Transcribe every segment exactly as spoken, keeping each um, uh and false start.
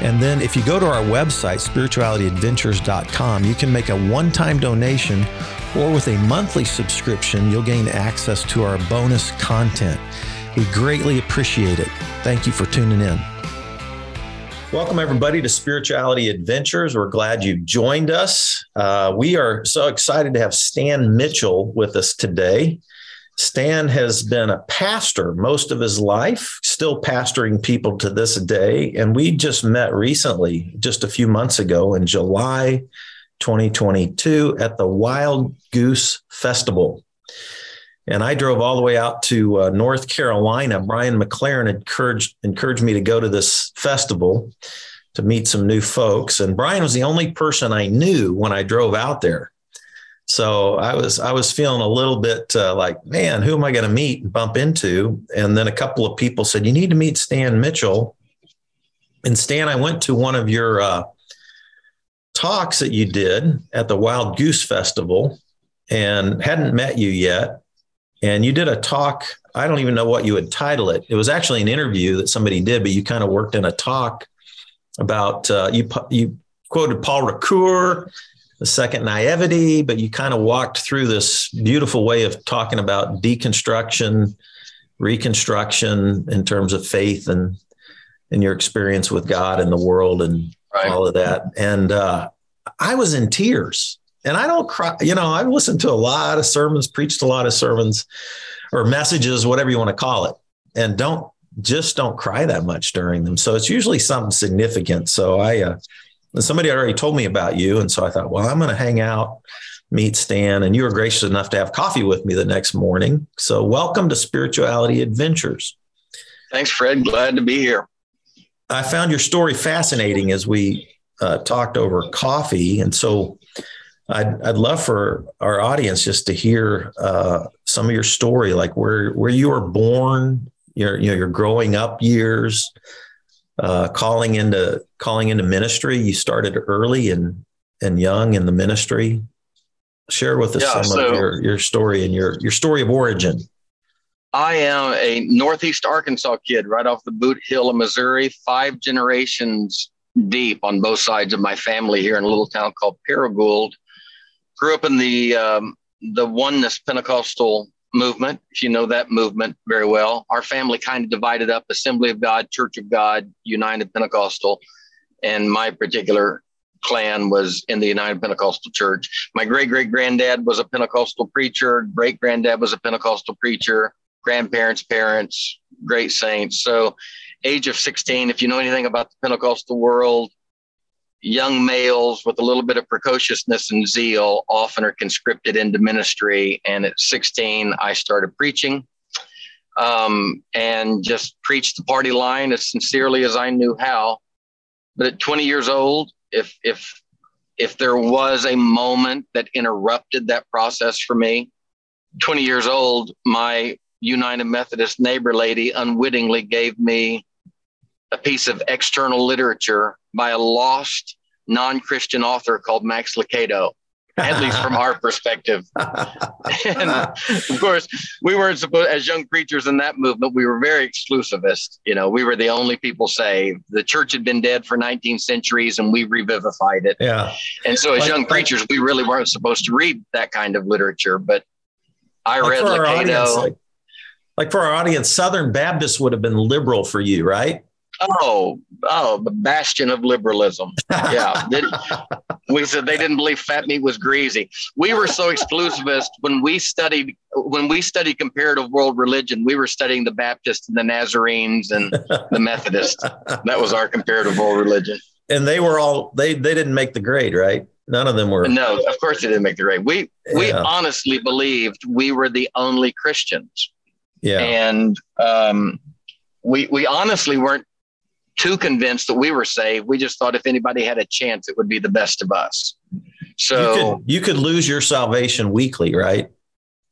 And then if you go to our website, spirituality adventures dot com, you can make a one-time donation, or with a monthly subscription, you'll gain access to our bonus content. We greatly appreciate it. Thank you for tuning in. Welcome everybody to Spirituality Adventures. We're glad you've joined us. Uh, we are so excited to have Stan Mitchell with us today. Stan has been a pastor most of his life, still pastoring people to this day. And we just met recently, just a few months ago in July twenty twenty-two at the Wild Goose Festival. And I drove all the way out to uh, North Carolina. Brian McLaren encouraged, encouraged me to go to this festival to meet some new folks. And Brian was the only person I knew when I drove out there. So I was I was feeling a little bit uh, like, man, who am I going to meet and bump into? And then a couple of people said, you need to meet Stan Mitchell. And Stan, I went to one of your uh, talks that you did at the Wild Goose Festival and hadn't met you yet. And you did a talk. I don't even know what you would title it. It was actually an interview that somebody did, but you kind of worked in a talk about uh, you. You quoted Paul Ricoeur, the second naivety, but you kind of walked through this beautiful way of talking about deconstruction, reconstruction in terms of faith and, and your experience with God and the world and right. all of that. And uh, I was in tears, and I don't cry. You know, I've listened to a lot of sermons, preached a lot of sermons or messages, whatever you want to call it. And don't just don't cry that much during them. So it's usually something significant. So I, uh, Somebody already told me about you. And so I thought, well, I'm going to hang out, meet Stan. And you were gracious enough to have coffee with me the next morning. So welcome to Spirituality Adventures. Thanks, Fred. Glad to be here. I found your story fascinating as we uh, talked over coffee. And so I'd, I'd love for our audience just to hear uh, some of your story, like where, where you were born, your, you know, your growing up years, Uh, calling into calling into ministry. You started early and and young in the ministry. Share with us yeah, some so of your, your story and your, your story of origin. I am a Northeast Arkansas kid right off the boot hill of Missouri, five generations deep on both sides of my family here in a little town called Paragould. Grew up in the um, the Oneness Pentecostal movement, if you know that movement very well. Our family kind of divided up: Assembly of God, Church of God, United Pentecostal. And my particular clan was in the United Pentecostal Church. My great great granddad was a Pentecostal preacher. Great granddad was a Pentecostal preacher. Grandparents, parents, great saints. So age of sixteen, if you know anything about the Pentecostal world, young males with a little bit of precociousness and zeal often are conscripted into ministry. And at sixteen, I started preaching um, and just preached the party line as sincerely as I knew how. But at twenty years old, if if if there was a moment that interrupted that process for me, twenty years old, my United Methodist neighbor lady unwittingly gave me a piece of external literature by a lost non-Christian author called Max Lucado, at least from our perspective. And of course, we weren't supposed, as young preachers in that movement, we were very exclusivist. You know, we were the only people saved. The church had been dead for nineteen centuries and we revivified it. Yeah. And so as like, young preachers, we really weren't supposed to read that kind of literature, but I like read Lucado. Like, like for our audience, Southern Baptists would have been liberal for you, right? Oh, oh, the bastion of liberalism. Yeah. We said they didn't believe fat meat was greasy. We were so exclusivist when we studied, when we studied comparative world religion, we were studying the Baptists and the Nazarenes and the Methodists. That was our comparative world religion. And they were all, they, they didn't make the grade, right? None of them were. No, of course they didn't make the grade. We, yeah. we honestly believed we were the only Christians. Yeah. And um, we, we honestly weren't too convinced that we were saved. We just thought if anybody had a chance, it would be the best of us. So you could, you could lose your salvation weekly, right?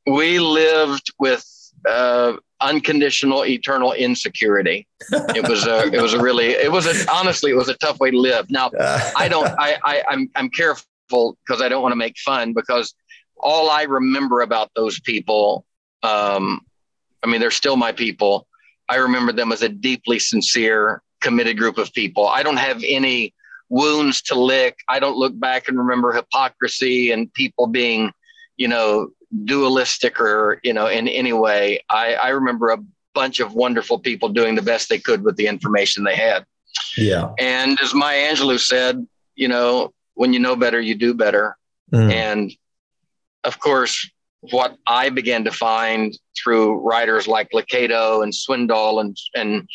We lived with uh, unconditional, eternal insecurity. It was a, it was a really, it was a, honestly, it was a tough way to live. Now, I don't, I, I I'm, I'm careful because I don't want to make fun, because all I remember about those people, um, I mean, they're still my people. I remember them as a deeply sincere, committed group of people. I don't have any wounds to lick. I don't look back and remember hypocrisy and people being, you know, dualistic or, you know, in any way. I, I remember a bunch of wonderful people doing the best they could with the information they had. Yeah. And as Maya Angelou said, you know, when you know better, you do better. Mm. And of course, what I began to find through writers like Lucado and Swindoll and, and,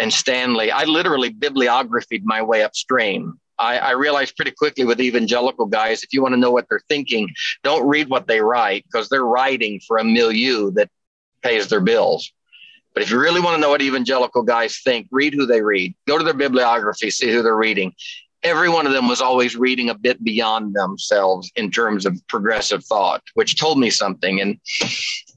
and Stanley, I literally bibliographied my way upstream. I, I realized pretty quickly with evangelical guys, if you want to know what they're thinking, don't read what they write, because they're writing for a milieu that pays their bills. But if you really want to know what evangelical guys think, read who they read, go to their bibliography, see who they're reading. Every one of them was always reading a bit beyond themselves in terms of progressive thought, which told me something. And,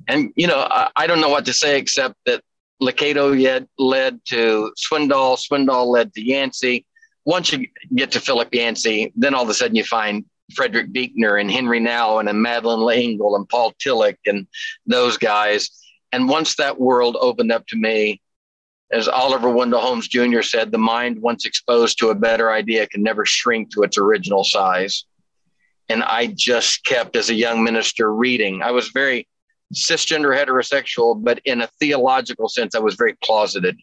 and, you know, I, I don't know what to say, except that Lucado yet led to Swindoll, Swindoll led to Yancey. Once you get to Philip Yancey, then all of a sudden you find Frederick Buechner and Henri Nouwen and Madeleine L'Engle and Paul Tillich and those guys. And once that world opened up to me, as Oliver Wendell Holmes Junior said, the mind once exposed to a better idea can never shrink to its original size. And I just kept, as a young minister, reading. I was very cisgender heterosexual, but in a theological sense, I was very closeted.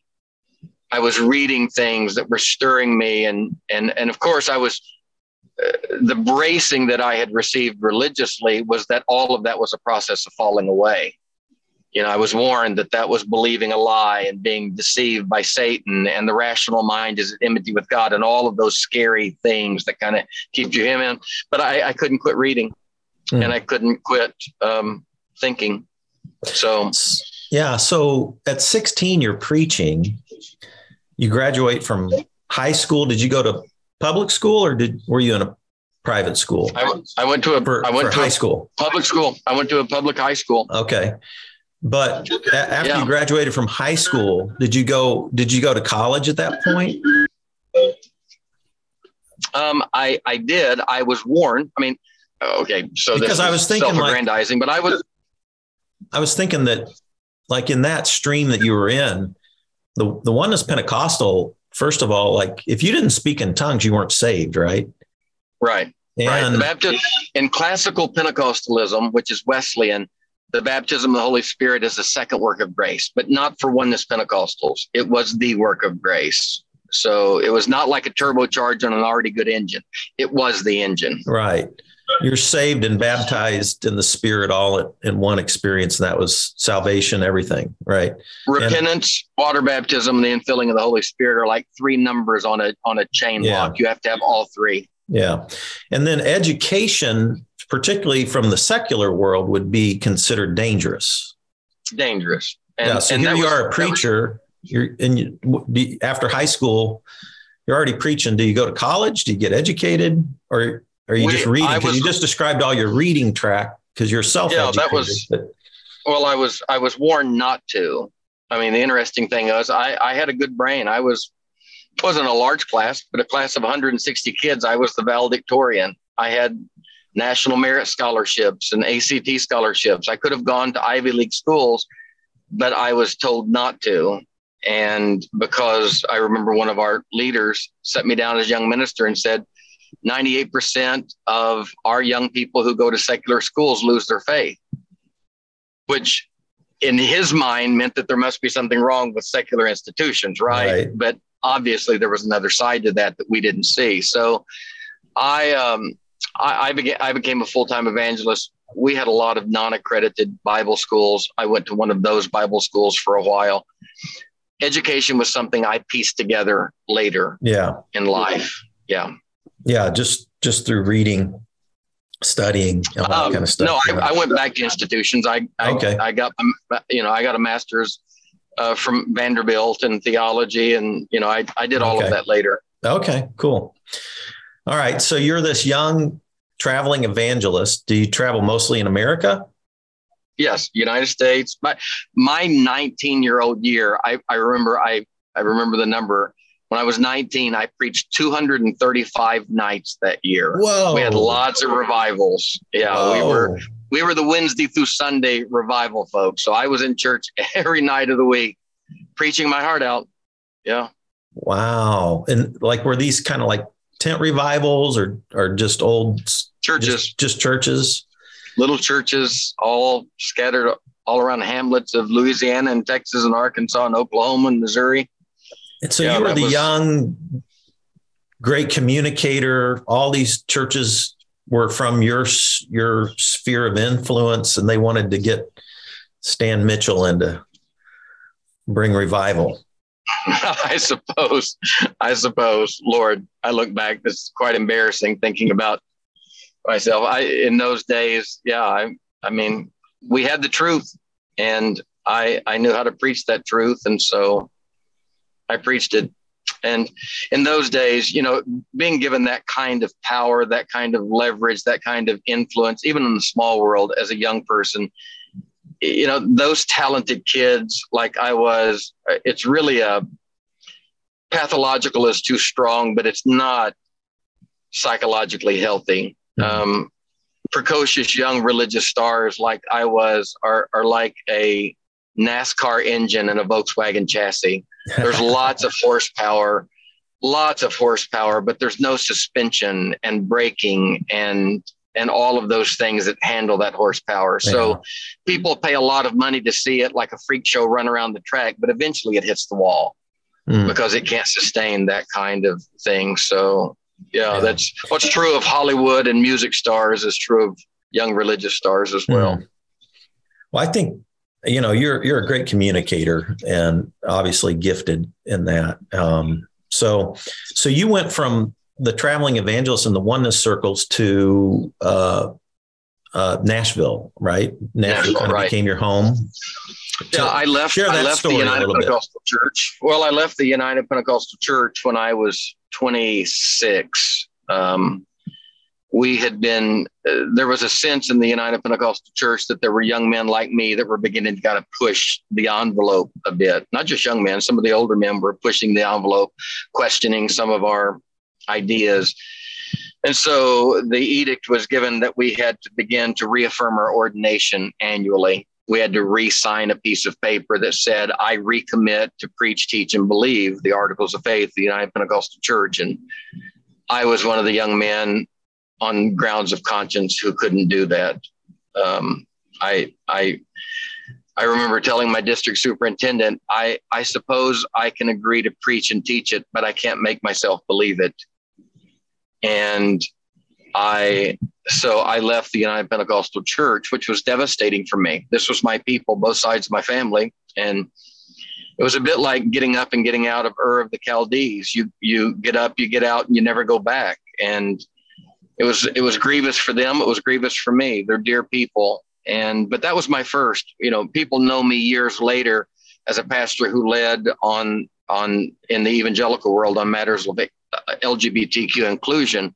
I was reading things that were stirring me. And, and, and of course, I was uh, the bracing that I had received religiously was that all of that was a process of falling away. You know, I was warned that that was believing a lie and being deceived by Satan, and the rational mind is at enmity with God, and all of those scary things that kind of keep you him in. But I, I couldn't quit reading mm. and I couldn't quit um, thinking. So, yeah. So at sixteen, you're preaching, you graduate from high school. Did you go to public school, or did, were you in a private school? I, I went to a for, I went to high a school, public school. I went to a public high school. Okay. But after yeah. you graduated from high school, did you go, did you go to college at that point? Um, I, I did. I was warned. I mean, okay. So because this I was is thinking self-aggrandizing, like, but I was, I was thinking that like in that stream that you were in, the, the one that's Pentecostal, first of all, like if you didn't speak in tongues, you weren't saved. Right. Right. And right. The Baptist in classical Pentecostalism, which is Wesleyan, the baptism of the Holy Spirit is the second work of grace, but not for Oneness Pentecostals. It was the work of grace. So it was not like a turbocharge on an already good engine. It was the engine. Right. You're saved and baptized in the Spirit all in one experience. And that was salvation, everything, right? Repentance, and, water baptism, and the infilling of the Holy Spirit are like three numbers on a on a chain yeah. lock. You have to have all three. Yeah. And then education, particularly from the secular world, would be considered dangerous. Dangerous. And, yeah, so and here you was, are a preacher. Was, you're and you, you, after high school, you're already preaching. Do you go to college? Do you get educated, or are you we, just reading? Because you just described all your reading track because you're self-educated. Yeah, that was. But, well, I was I was warned not to. I mean, the interesting thing was I, I had a good brain. I was wasn't a large class, but a class of one hundred sixty kids. I was the valedictorian. I had National Merit Scholarships and A C T scholarships. I could have gone to Ivy League schools, but I was told not to. And because I remember one of our leaders set me down as a young minister and said, ninety-eight percent of our young people who go to secular schools lose their faith, which in his mind meant that there must be something wrong with secular institutions, right? right. But obviously there was another side to that that we didn't see. So I, um, I, I, began, I became a full-time evangelist. We had a lot of non-accredited Bible schools. I went to one of those Bible schools for a while. Education was something I pieced together later yeah. in life. Yeah. Yeah. Just, just through reading, studying, all that um, kind of stuff. No, I, I went back to institutions. I, I, okay. I got, you know, I got a master's uh, from Vanderbilt in theology, and, you know, I, I did all okay. of that later. Okay, cool. All right. So you're this young traveling evangelist. Do you travel mostly in America? Yes, United States. My my nineteen-year-old year, I, I remember I, I remember the number. When I was nineteen, I preached two hundred thirty-five nights that year. Whoa! We had lots of revivals. Yeah, Whoa. we were we were the Wednesday through Sunday revival folks. So I was in church every night of the week, preaching my heart out. Yeah. Wow. And like, were these kind of like tent revivals or or just old churches? Just, just churches. Little churches all scattered all around the hamlets of Louisiana and Texas and Arkansas and Oklahoma and Missouri. And so yeah, you were the was, young, great communicator. All these churches were from your your sphere of influence, and they wanted to get Stan Mitchell in to bring revival. I suppose. I suppose. Lord, I look back. This is quite embarrassing thinking about myself. I in those days, yeah. I I mean, we had the truth, and I I knew how to preach that truth, and so I preached it. And in those days, you know, being given that kind of power, that kind of leverage, that kind of influence, even in the small world as a young person, you know, those talented kids like I was, it's really a pathological is too strong, but it's not psychologically healthy. Um, precocious young religious stars like I was are, are like a NASCAR engine and a Volkswagen chassis. There's lots of horsepower, lots of horsepower, but there's no suspension and braking and and all of those things that handle that horsepower. Yeah. So people pay a lot of money to see it like a freak show run around the track, but eventually it hits the wall mm. because it can't sustain that kind of thing. So yeah, yeah, that's what's true of Hollywood and music stars is true of young religious stars as well. Mm. Well, I think, you know, you're you're a great communicator and obviously gifted in that. Um, so so you went from the traveling evangelist in the oneness circles to uh, uh, Nashville, right? Nashville, Nashville kind of right. became your home. Yeah, so I left. Share that I left story the United Pentecostal bit. Church. Well, I left the United Pentecostal Church when I was twenty-six. Um, we had been, uh, there was a sense in the United Pentecostal Church that there were young men like me that were beginning to kind of push the envelope a bit. Not just young men, some of the older men were pushing the envelope, questioning some of our ideas. And so the edict was given that we had to begin to reaffirm our ordination annually. We had to re-sign a piece of paper that said, I recommit to preach, teach, and believe the Articles of Faith, the United Pentecostal Church. And I was one of the young men on grounds of conscience who couldn't do that. Um, I, I, I remember telling my district superintendent, I, I suppose I can agree to preach and teach it, but I can't make myself believe it. And I, so I left the United Pentecostal Church, which was devastating for me. This was my people, both sides of my family. And it was a bit like getting up and getting out of Ur of the Chaldees. You, you get up, you get out, and you never go back. And it was, it was grievous for them. It was grievous for me. They're dear people. And, but that was my first, you know, people know me years later as a pastor who led on, on in the evangelical world on matters of L G B T Q inclusion.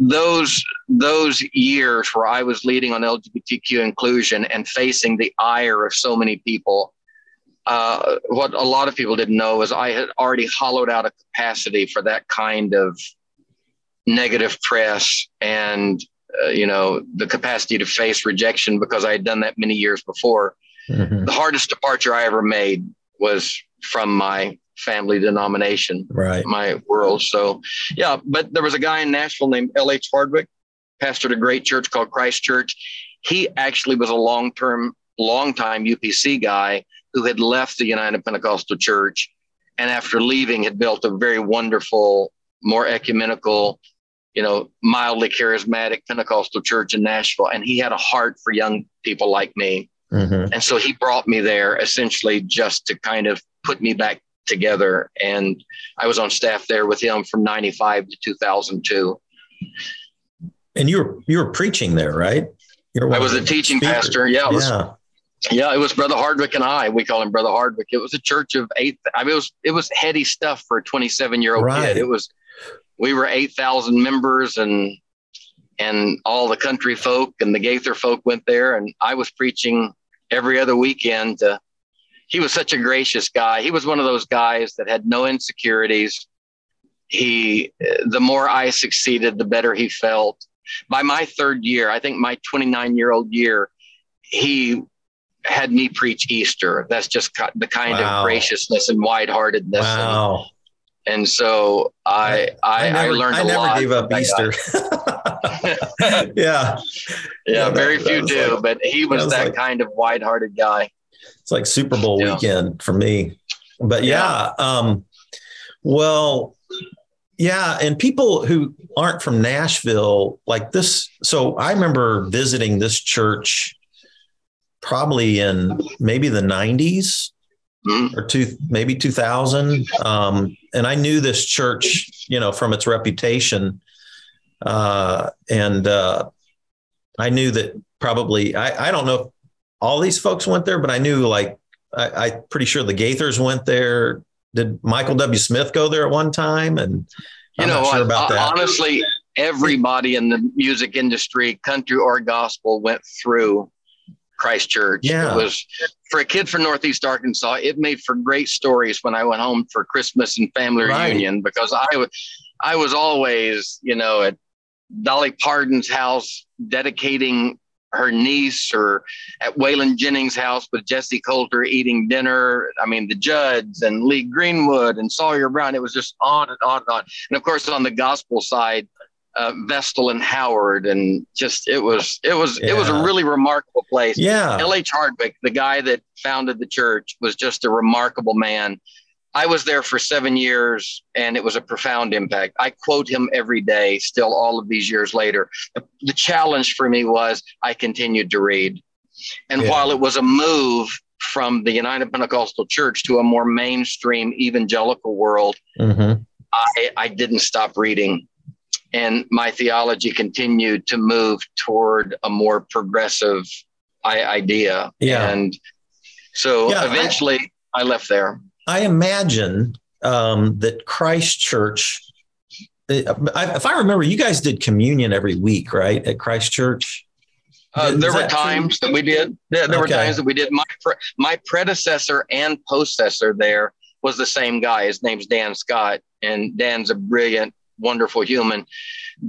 Those those years where I was leading on L G B T Q inclusion and facing the ire of so many people, uh, what a lot of people didn't know is I had already hollowed out a capacity for that kind of negative press and, uh, you know, the capacity to face rejection because I had done that many years before. Mm-hmm. The hardest departure I ever made was from my family denomination, right? My world. So, yeah, but there was a guy in Nashville named L. H. Hardwick, pastored a great church called Christ Church. He actually was a long-term, long-time U P C guy who had left the United Pentecostal Church, and after leaving had built a very wonderful, more ecumenical, you know, mildly charismatic Pentecostal church in Nashville. And he had a heart for young people like me. Mm-hmm. And so he brought me there essentially just to kind of put me back together. And I was on staff there with him from ninety-five to two thousand two. And you were, you were preaching there, right? You're I was a teaching speaker. pastor. Yeah. It was, yeah. Yeah. It was Brother Hardwick and I, we call him Brother Hardwick. It was a church of eight. I mean, it was, it was heady stuff for a twenty-seven year old kid. It was, we were eight thousand members and and all the country folk and the Gaither folk went there, and I was preaching every other weekend. Uh, he was such a gracious guy. He was one of those guys that had no insecurities. He, the more I succeeded, the better he felt. By my third year, I think my twenty-nine-year-old year, he had me preach Easter. That's just the kind wow. of graciousness and wide-heartedness. Wow. And, and so I, I, I, never, I learned I a lot. I never gave up Easter. yeah. yeah. Yeah. Very that, few that do, like, but he was that, was that like, kind of wide-hearted guy. It's like Super Bowl yeah. weekend for me, but yeah. yeah. Um, well, yeah. And people who aren't from Nashville like this. So I remember visiting this church probably in maybe the nineties mm-hmm. or two, maybe two thousand. Um, and I knew this church, you know, from its reputation. Uh, and uh, I knew that probably, I, I don't know if all these folks went there, but I knew like, I, I'm pretty sure the Gaithers went there. Did Michael W. Smith go there at one time? And I'm you know, not sure about I, that. Honestly, everybody in the music industry, country or gospel, went through Christ Church. Yeah. It was, for a kid from Northeast Arkansas, it made for great stories when I went home for Christmas and family right. reunion, because I, I was always, you know, at Dolly Parton's house dedicating her niece, or at Waylon Jennings' house with Jesse Coulter eating dinner. I mean, the Judds and Lee Greenwood and Sawyer Brown. It was just on and on and on. And of course, on the gospel side, uh, Vestal and Howard, and just it was it was yeah. it was a really remarkable place. Yeah, L. H. Hardwick, the guy that founded the church, was just a remarkable man. I was there for seven years, and it was a profound impact. I quote him every day, still all of these years later. The challenge for me was I continued to read. And yeah. while it was a move from the United Pentecostal Church to a more mainstream evangelical world, mm-hmm. I, I didn't stop reading. And my theology continued to move toward a more progressive idea. Yeah. And so yeah, eventually I, I left there. I imagine um, that Christ Church, if I remember, you guys did communion every week, right, at Christ Church? Uh, there were times true? that we did. Yeah, there okay. were times that we did. My pre- my predecessor and postcessor there was the same guy. His name's Dan Scott, and Dan's a brilliant, wonderful human.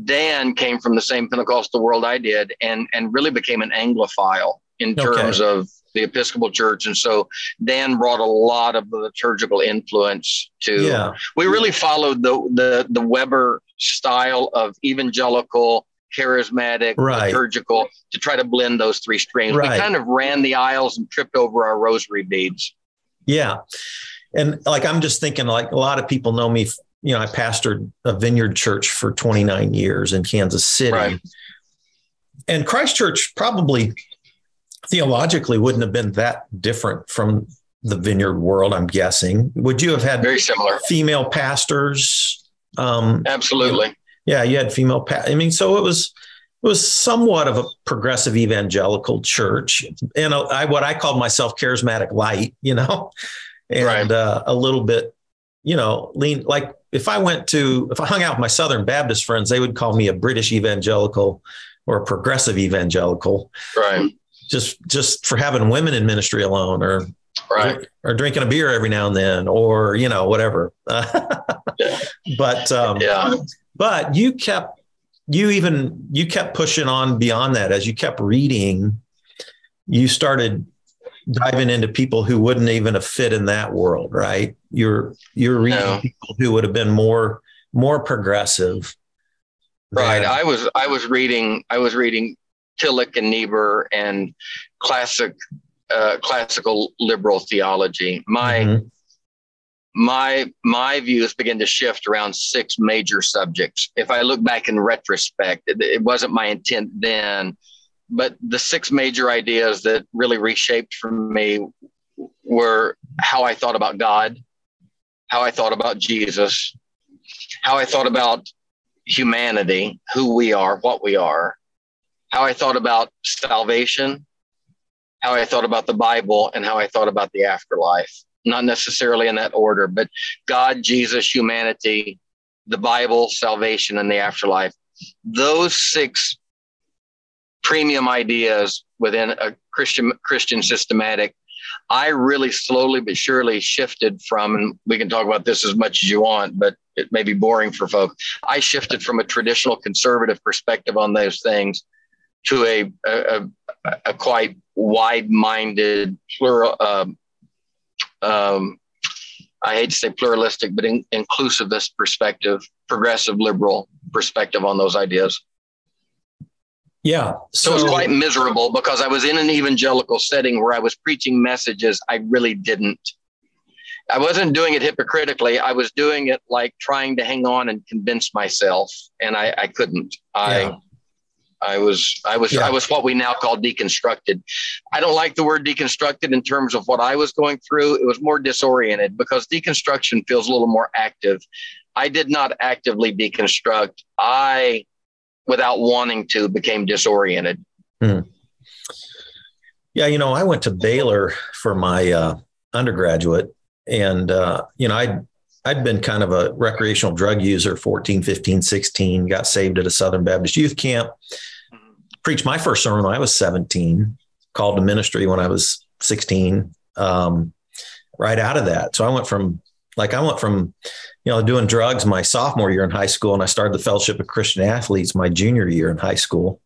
Dan came from the same Pentecostal world I did, and and really became an Anglophile in terms okay. of the Episcopal Church. And so Dan brought a lot of the liturgical influence to, yeah. we really followed the, the, the Weber style of evangelical, charismatic, right. liturgical, to try to blend those three streams. Right. We kind of ran the aisles and tripped over our rosary beads. Yeah. And like, I'm just thinking, like, a lot of people know me, you know, I pastored a Vineyard Church for twenty-nine years in Kansas City, right. and Christ Church probably theologically wouldn't have been that different from the Vineyard world, I'm guessing. Would you have had very similar female pastors? Um, Absolutely. Yeah. You had female. Pa- I mean, so it was, it was somewhat of a progressive evangelical church, and a, I, what I called myself charismatic light, you know, and right. uh, a little bit, you know, lean, like if I went to, if I hung out with my Southern Baptist friends, they would call me a British evangelical or a progressive evangelical. Right. Just just for having women in ministry alone, or right. or, or drinking a beer every now and then, or, you know, whatever. yeah. But um, yeah. but you kept you even you kept pushing on beyond that. As you kept reading, you started diving into people who wouldn't even have fit in that world. Right. You're you're reading no. people who would have been more more progressive. Right. Than, I was I was reading I was reading. Tillich and Niebuhr and classic, uh, classical liberal theology. My, mm-hmm. my, my views began to shift around six major subjects. If I look back in retrospect, it, it wasn't my intent then, but the six major ideas that really reshaped for me were how I thought about God, how I thought about Jesus, how I thought about humanity, who we are, what we are, how I thought about salvation, how I thought about the Bible, and how I thought about the afterlife. Not necessarily in that order, but God, Jesus, humanity, the Bible, salvation, and the afterlife. those six premium ideas within a Christian Christian systematic, I really slowly but surely shifted from, and we can talk about this as much as you want, but it may be boring for folks. I shifted from a traditional conservative perspective on those things to a a, a, a quite wide-minded, plural, um, um, I hate to say pluralistic, but in, inclusivist perspective, progressive liberal perspective on those ideas. Yeah. So, so it was quite miserable because I was in an evangelical setting where I was preaching messages I really didn't. I wasn't doing it hypocritically. I was doing it like trying to hang on and convince myself. And I, I couldn't. I yeah. I was I was yeah. I was what we now call deconstructed. I don't like the word deconstructed in terms of what I was going through. It was more disoriented because deconstruction feels a little more active. I did not actively deconstruct. I, without wanting to, became disoriented. Hmm. Yeah, you know, I went to Baylor for my uh, undergraduate, and uh, you know, I I'd been kind of a recreational drug user, fourteen, fifteen, sixteen, got saved at a Southern Baptist youth camp, preached my first sermon when I was seventeen, called to ministry when I was sixteen, um, right out of that. So I went from like, I went from, you know, doing drugs my sophomore year in high school, and I started the Fellowship of Christian Athletes my junior year in high school.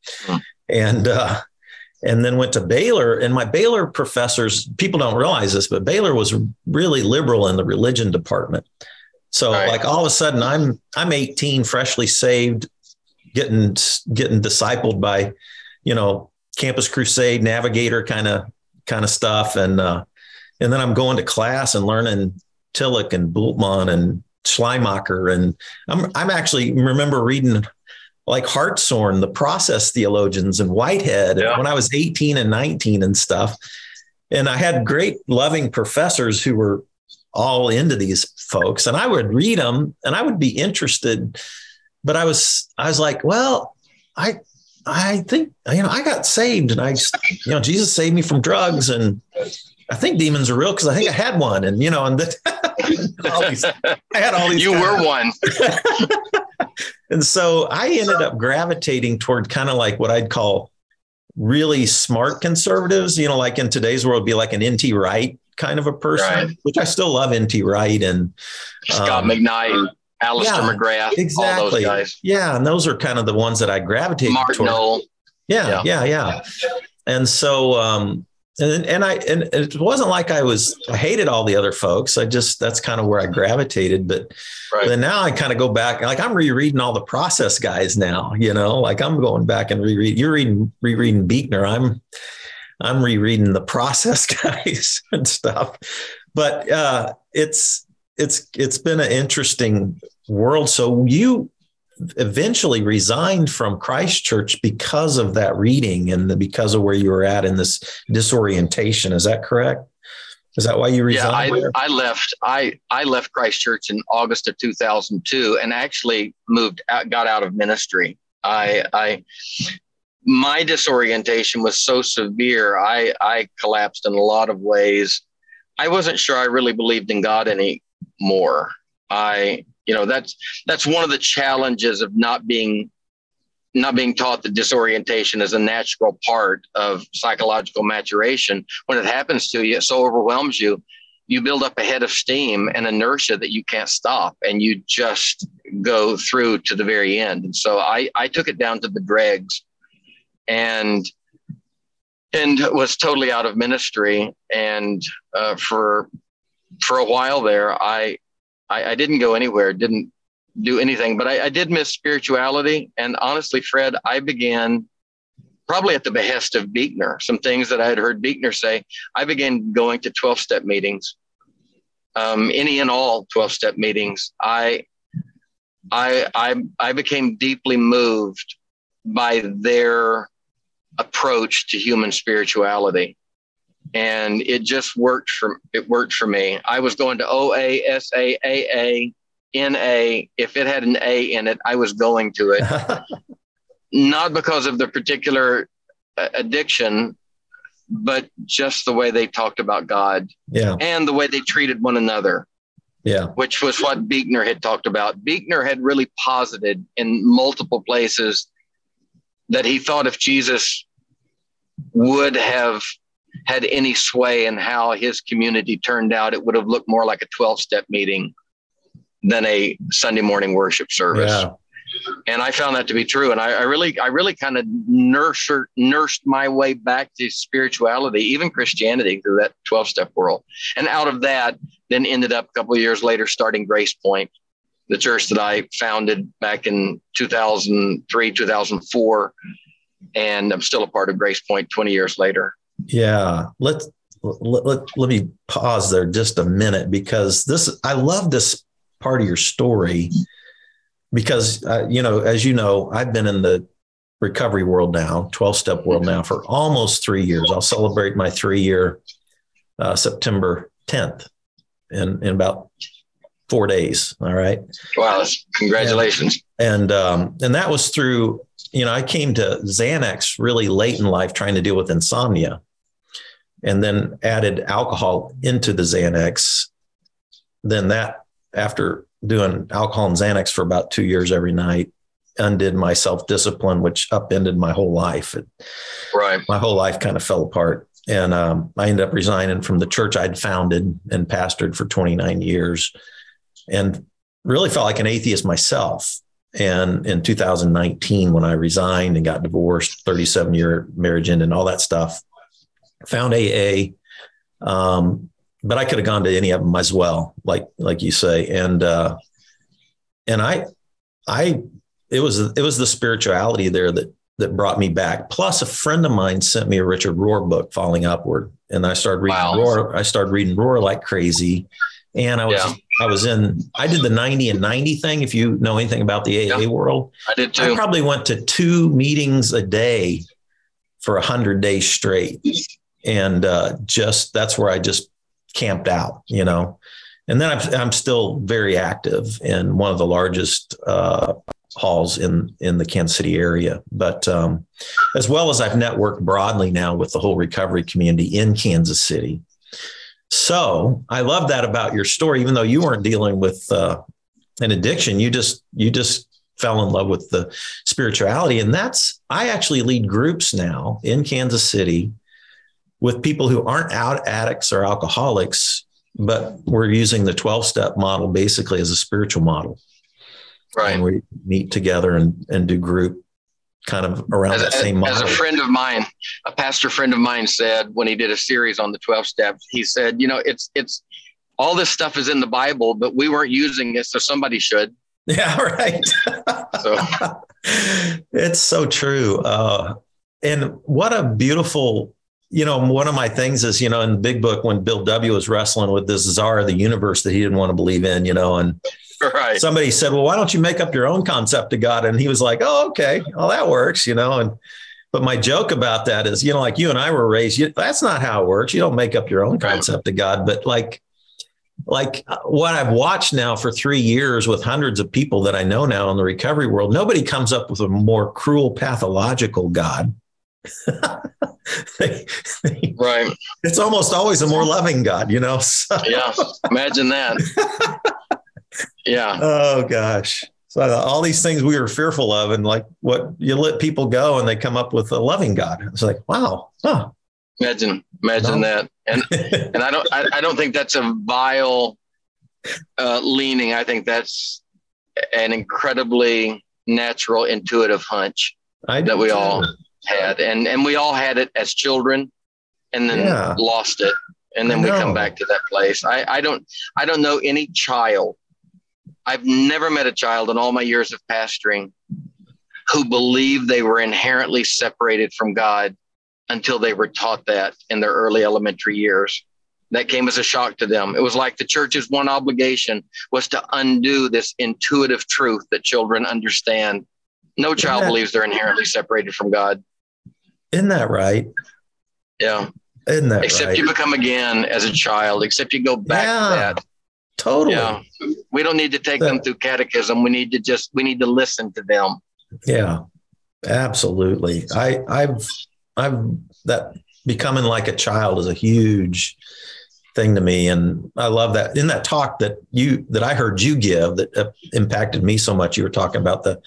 And, uh, and then went to Baylor, and my Baylor professors, people don't realize this, but Baylor was really liberal in the religion department. So right. like all of a sudden I'm, I'm eighteen, freshly saved, getting, getting discipled by, you know, Campus Crusade, Navigator kind of, kind of stuff. And, uh, and then I'm going to class and learning Tillich and Bultmann and Schleiermacher. And I'm, I'm actually remember reading like Hartshorn, the process theologians, and Whitehead yeah. when I was eighteen and nineteen and stuff. And I had great loving professors who were all into these folks, and I would read them and I would be interested, but I was, I was like, well, I, I think, you know, I got saved, and I just, you know, Jesus saved me from drugs, and I think demons are real, 'cause I think I had one. And, you know, and the, all these, I had all these, you guys. Were one. And so I ended up gravitating toward kind of like what I'd call really smart conservatives, you know, like in today's world, be like an N T Wright kind of a person, right. which I still love N T Wright and um, Scott McKnight, Alistair yeah, McGrath, exactly. all those guys. Yeah. And those are kind of the ones that I gravitated Mark toward. Knoll. Yeah, yeah. Yeah. Yeah. And so, um, and, and I, and it wasn't like I was, I hated all the other folks. I just, that's kind of where I gravitated, but right. then now I kind of go back, like I'm rereading all the process guys now, you know, like I'm going back and reread, you're reading, rereading Buechner. I'm, I'm rereading the process guys and stuff, but uh, it's, it's, it's been an interesting world. So you eventually resigned from Christ Church because of that reading and the, because of where you were at in this disorientation. Is that correct? Is that why you resigned? Yeah, I, I left. I, I left Christ Church in August of two thousand two and actually moved out, got out of ministry. I, I, my disorientation was so severe. I, I collapsed in a lot of ways. I wasn't sure I really believed in God anymore. I, You know, that's that's one of the challenges of not being not being taught that disorientation is a natural part of psychological maturation. When it happens to you, it so overwhelms you, you build up a head of steam and inertia that you can't stop, and you just go through to the very end. And so I, I took it down to the dregs and and was totally out of ministry. And uh, for for a while there, I. I, I didn't go anywhere, didn't do anything, but I, I did miss spirituality. And honestly, Fred, I began probably at the behest of Buechner, some things that I had heard Buechner say. I began going to twelve-step meetings, um, any and all twelve-step meetings. I, I, I, I became deeply moved by their approach to human spirituality. And it just worked for it worked for me. I was going to O A, S A, A A, N A. If it had an A in it, I was going to it, not because of the particular addiction, but just the way they talked about God yeah. and the way they treated one another. Yeah, which was what Buechner had talked about. Buechner had really posited in multiple places that he thought if Jesus would have had any sway in how his community turned out, it would have looked more like a twelve-step meeting than a Sunday morning worship service. Yeah. And I found that to be true. And I, I really, I really kind of nurtured, nursed my way back to spirituality, even Christianity, through that twelve-step world. And out of that, then ended up a couple of years later starting Grace Point, the church that I founded back in two thousand three, two thousand four. And I'm still a part of Grace Point twenty years later. Yeah. Let's, let, let, let me pause there just a minute, because this, I love this part of your story. Because, uh, you know, as you know, I've been in the recovery world now, twelve-step world now for almost three years. I'll celebrate my three-year uh, September tenth in, in about four days. All right. Wow. Congratulations. And and, um, and that was through, you know, I came to Xanax really late in life trying to deal with insomnia, and then added alcohol into the Xanax. Then that, after doing alcohol and Xanax for about two years every night, undid my self-discipline, which upended my whole life. It, right. My whole life kind of fell apart. And um, I ended up resigning from the church I'd founded and pastored for twenty-nine years, and really felt like an atheist myself. And in two thousand nineteen, when I resigned and got divorced, thirty-seven year marriage ended and all that stuff, found A A, um, but I could have gone to any of them as well, like, like you say. And, uh, and I, I, it was, it was the spirituality there that, that brought me back. Plus a friend of mine sent me a Richard Rohr book, Falling Upward. And I started reading wow. Rohr. I started reading Rohr like crazy. And I was, yeah. I was in, I did the ninety and ninety thing. If you know anything about the A A yeah. world, I did too. I probably went to two meetings a day for a hundred days straight. And, uh, just, that's where I just camped out, you know. And then I'm, I'm still very active in one of the largest uh, halls in, in the Kansas City area. But um, as well as I've networked broadly now with the whole recovery community in Kansas City. So I love that about your story. Even though you weren't dealing with uh, an addiction, you just, you just fell in love with the spirituality. And that's, I actually lead groups now in Kansas City with people who aren't out addicts or alcoholics, but we're using the twelve-step model basically as a spiritual model. Right. And we meet together and, and do group kind of around as, that same model. As a friend of mine, a pastor friend of mine said when he did a series on the twelve steps, he said, you know, it's it's all this stuff is in the Bible, but we weren't using it, so somebody should. Yeah, right. So. It's so true. Uh, and what a beautiful... You know, one of my things is, you know, in the big book, when Bill W. was wrestling with this czar of the universe that he didn't want to believe in, you know, and right. somebody said, well, why don't you make up your own concept of God? And he was like, oh, OK, well, that works, you know. And but my joke about that is, you know, like you and I were raised. You, that's not how it works. You don't make up your own concept right. of God. But like like what I've watched now for three years with hundreds of people that I know now in the recovery world, nobody comes up with a more cruel, pathological God. they, they, right. It's almost always a more loving God, you know? So. Yeah. Imagine that. Yeah. Oh gosh. So all these things we were fearful of, and like what you let people go and they come up with a loving God. It's like, wow. Huh. Imagine, imagine no. that. And, and I don't, I, I don't think that's a vile uh, leaning. I think that's an incredibly natural, intuitive hunch I that we all had. And, and we all had it as children and then yeah. lost it. And then we come back to that place. I, I don't, I don't know any child. I've never met a child in all my years of pastoring who believed they were inherently separated from God until they were taught that in their early elementary years. That came as a shock to them. It was like the church's one obligation was to undo this intuitive truth that children understand. No child that, believes they're inherently separated from God. Isn't that right? Yeah. Isn't that except right? You become again as a child, except you go back yeah, to that. Totally. Yeah. We don't need to take that, them through catechism. We need to just, we need to listen to them. Yeah, absolutely. I, I've, I've, that becoming like a child is a huge thing to me. And I love that in that talk that you, that I heard you give that uh, impacted me so much. You were talking about the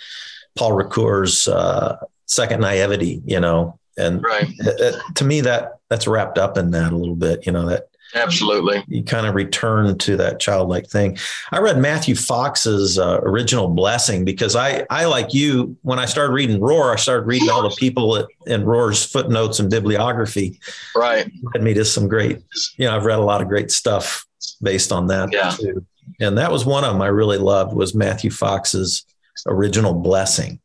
Paul Ricoeur's uh, second naivety, you know, and right. it, it, to me that that's wrapped up in that a little bit, you know, that absolutely you kind of return to that childlike thing. I read Matthew Fox's uh, original blessing because I, I, like you, when I started reading Roar, I started reading all the people at, in Roar's footnotes and bibliography. Right. It led me to some great, you know, I've read a lot of great stuff based on that. Yeah. Too. And that was one of them I really loved was Matthew Fox's original blessing.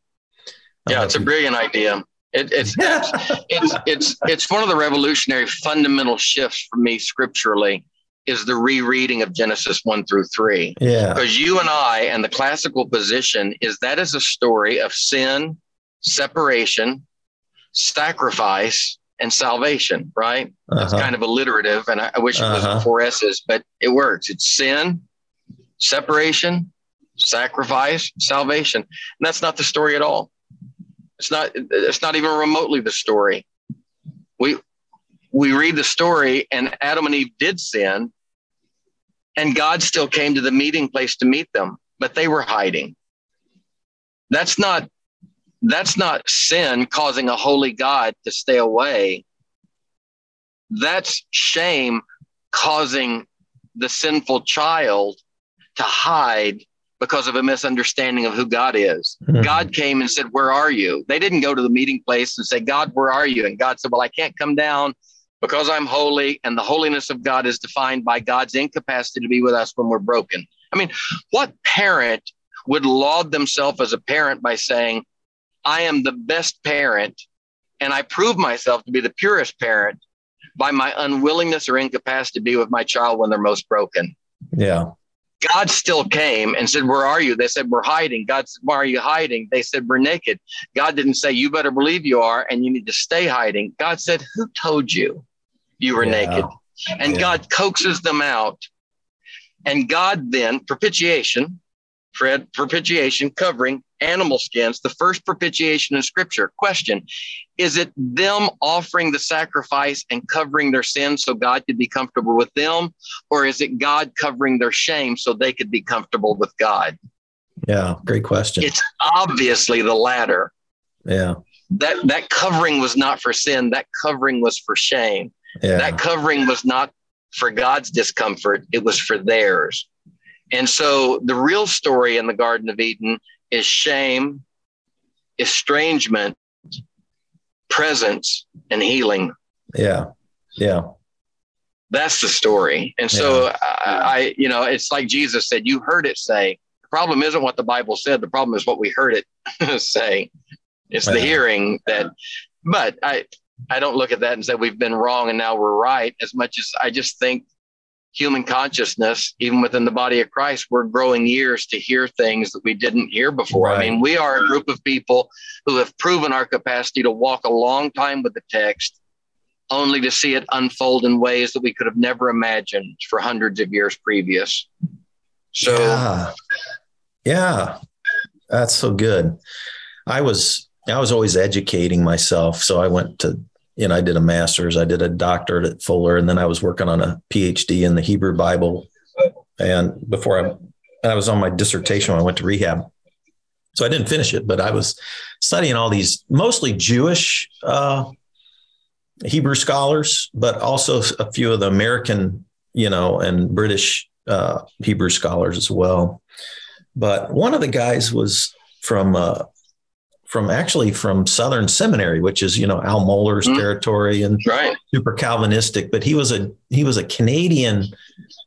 Yeah. Um, it's a brilliant idea. It, it's, it's, it's, it's, it's one of the revolutionary fundamental shifts for me scripturally is the rereading of Genesis one through three. Yeah. Because you and I, and the classical position is that is a story of sin, separation, sacrifice, and salvation, right? Uh-huh. It's kind of alliterative and I, I wish it uh-huh. wasn't four S's, but it works. It's sin, separation, sacrifice, salvation. And that's not the story at all. It's not, it's not even remotely the story. We, we read the story and Adam and Eve did sin and God still came to the meeting place to meet them, but they were hiding. That's not, that's not sin causing a holy God to stay away. That's shame causing the sinful child to hide because of a misunderstanding of who God is. Mm-hmm. God came and said, where are you? They didn't go to the meeting place and say, God, where are you? And God said, well, I can't come down because I'm holy. And the holiness of God is defined by God's incapacity to be with us when we're broken. I mean, what parent would laud themselves as a parent by saying, I am the best parent and I prove myself to be the purest parent by my unwillingness or incapacity to be with my child when they're most broken? Yeah. God still came and said, where are you? They said, we're hiding. God said, why are you hiding? They said, we're naked. God didn't say, you better believe you are and you need to stay hiding. God said, who told you you were yeah. naked? And yeah. God coaxes them out. And God then, propitiation, Fred, propitiation, covering animal skins, the first propitiation in Scripture. Question, is it them offering the sacrifice and covering their sins so God could be comfortable with them? Or is it God covering their shame so they could be comfortable with God? Yeah, great question. It's obviously the latter. Yeah. That that covering was not for sin. That covering was for shame. Yeah. That covering was not for God's discomfort. It was for theirs. And so the real story in the Garden of Eden is shame, estrangement, presence, and healing. Yeah. Yeah. That's the story. And so yeah. I, I, you know, it's like Jesus said, you heard it say. The problem isn't what the Bible said. The problem is what we heard it say. It's yeah. the hearing that, but I, I don't look at that and say we've been wrong and now we're right as much as I just think human consciousness, even within the body of Christ, we're growing ears to hear things that we didn't hear before. Right. I mean, we are a group of people who have proven our capacity to walk a long time with the text, only to see it unfold in ways that we could have never imagined for hundreds of years previous. So, yeah, yeah. That's so good. I was, I was always educating myself. So I went to And I did a master's, I did a doctorate at Fuller, and then I was working on a P H D in the Hebrew Bible. And before I, I was on my dissertation when I went to rehab. So I didn't finish it, but I was studying all these mostly Jewish uh, Hebrew scholars, but also a few of the American, you know, and British uh, Hebrew scholars as well. But one of the guys was from uh from actually from Southern Seminary, which is, you know, Al Mohler's mm-hmm. territory and right. super Calvinistic, but he was a, he was a Canadian,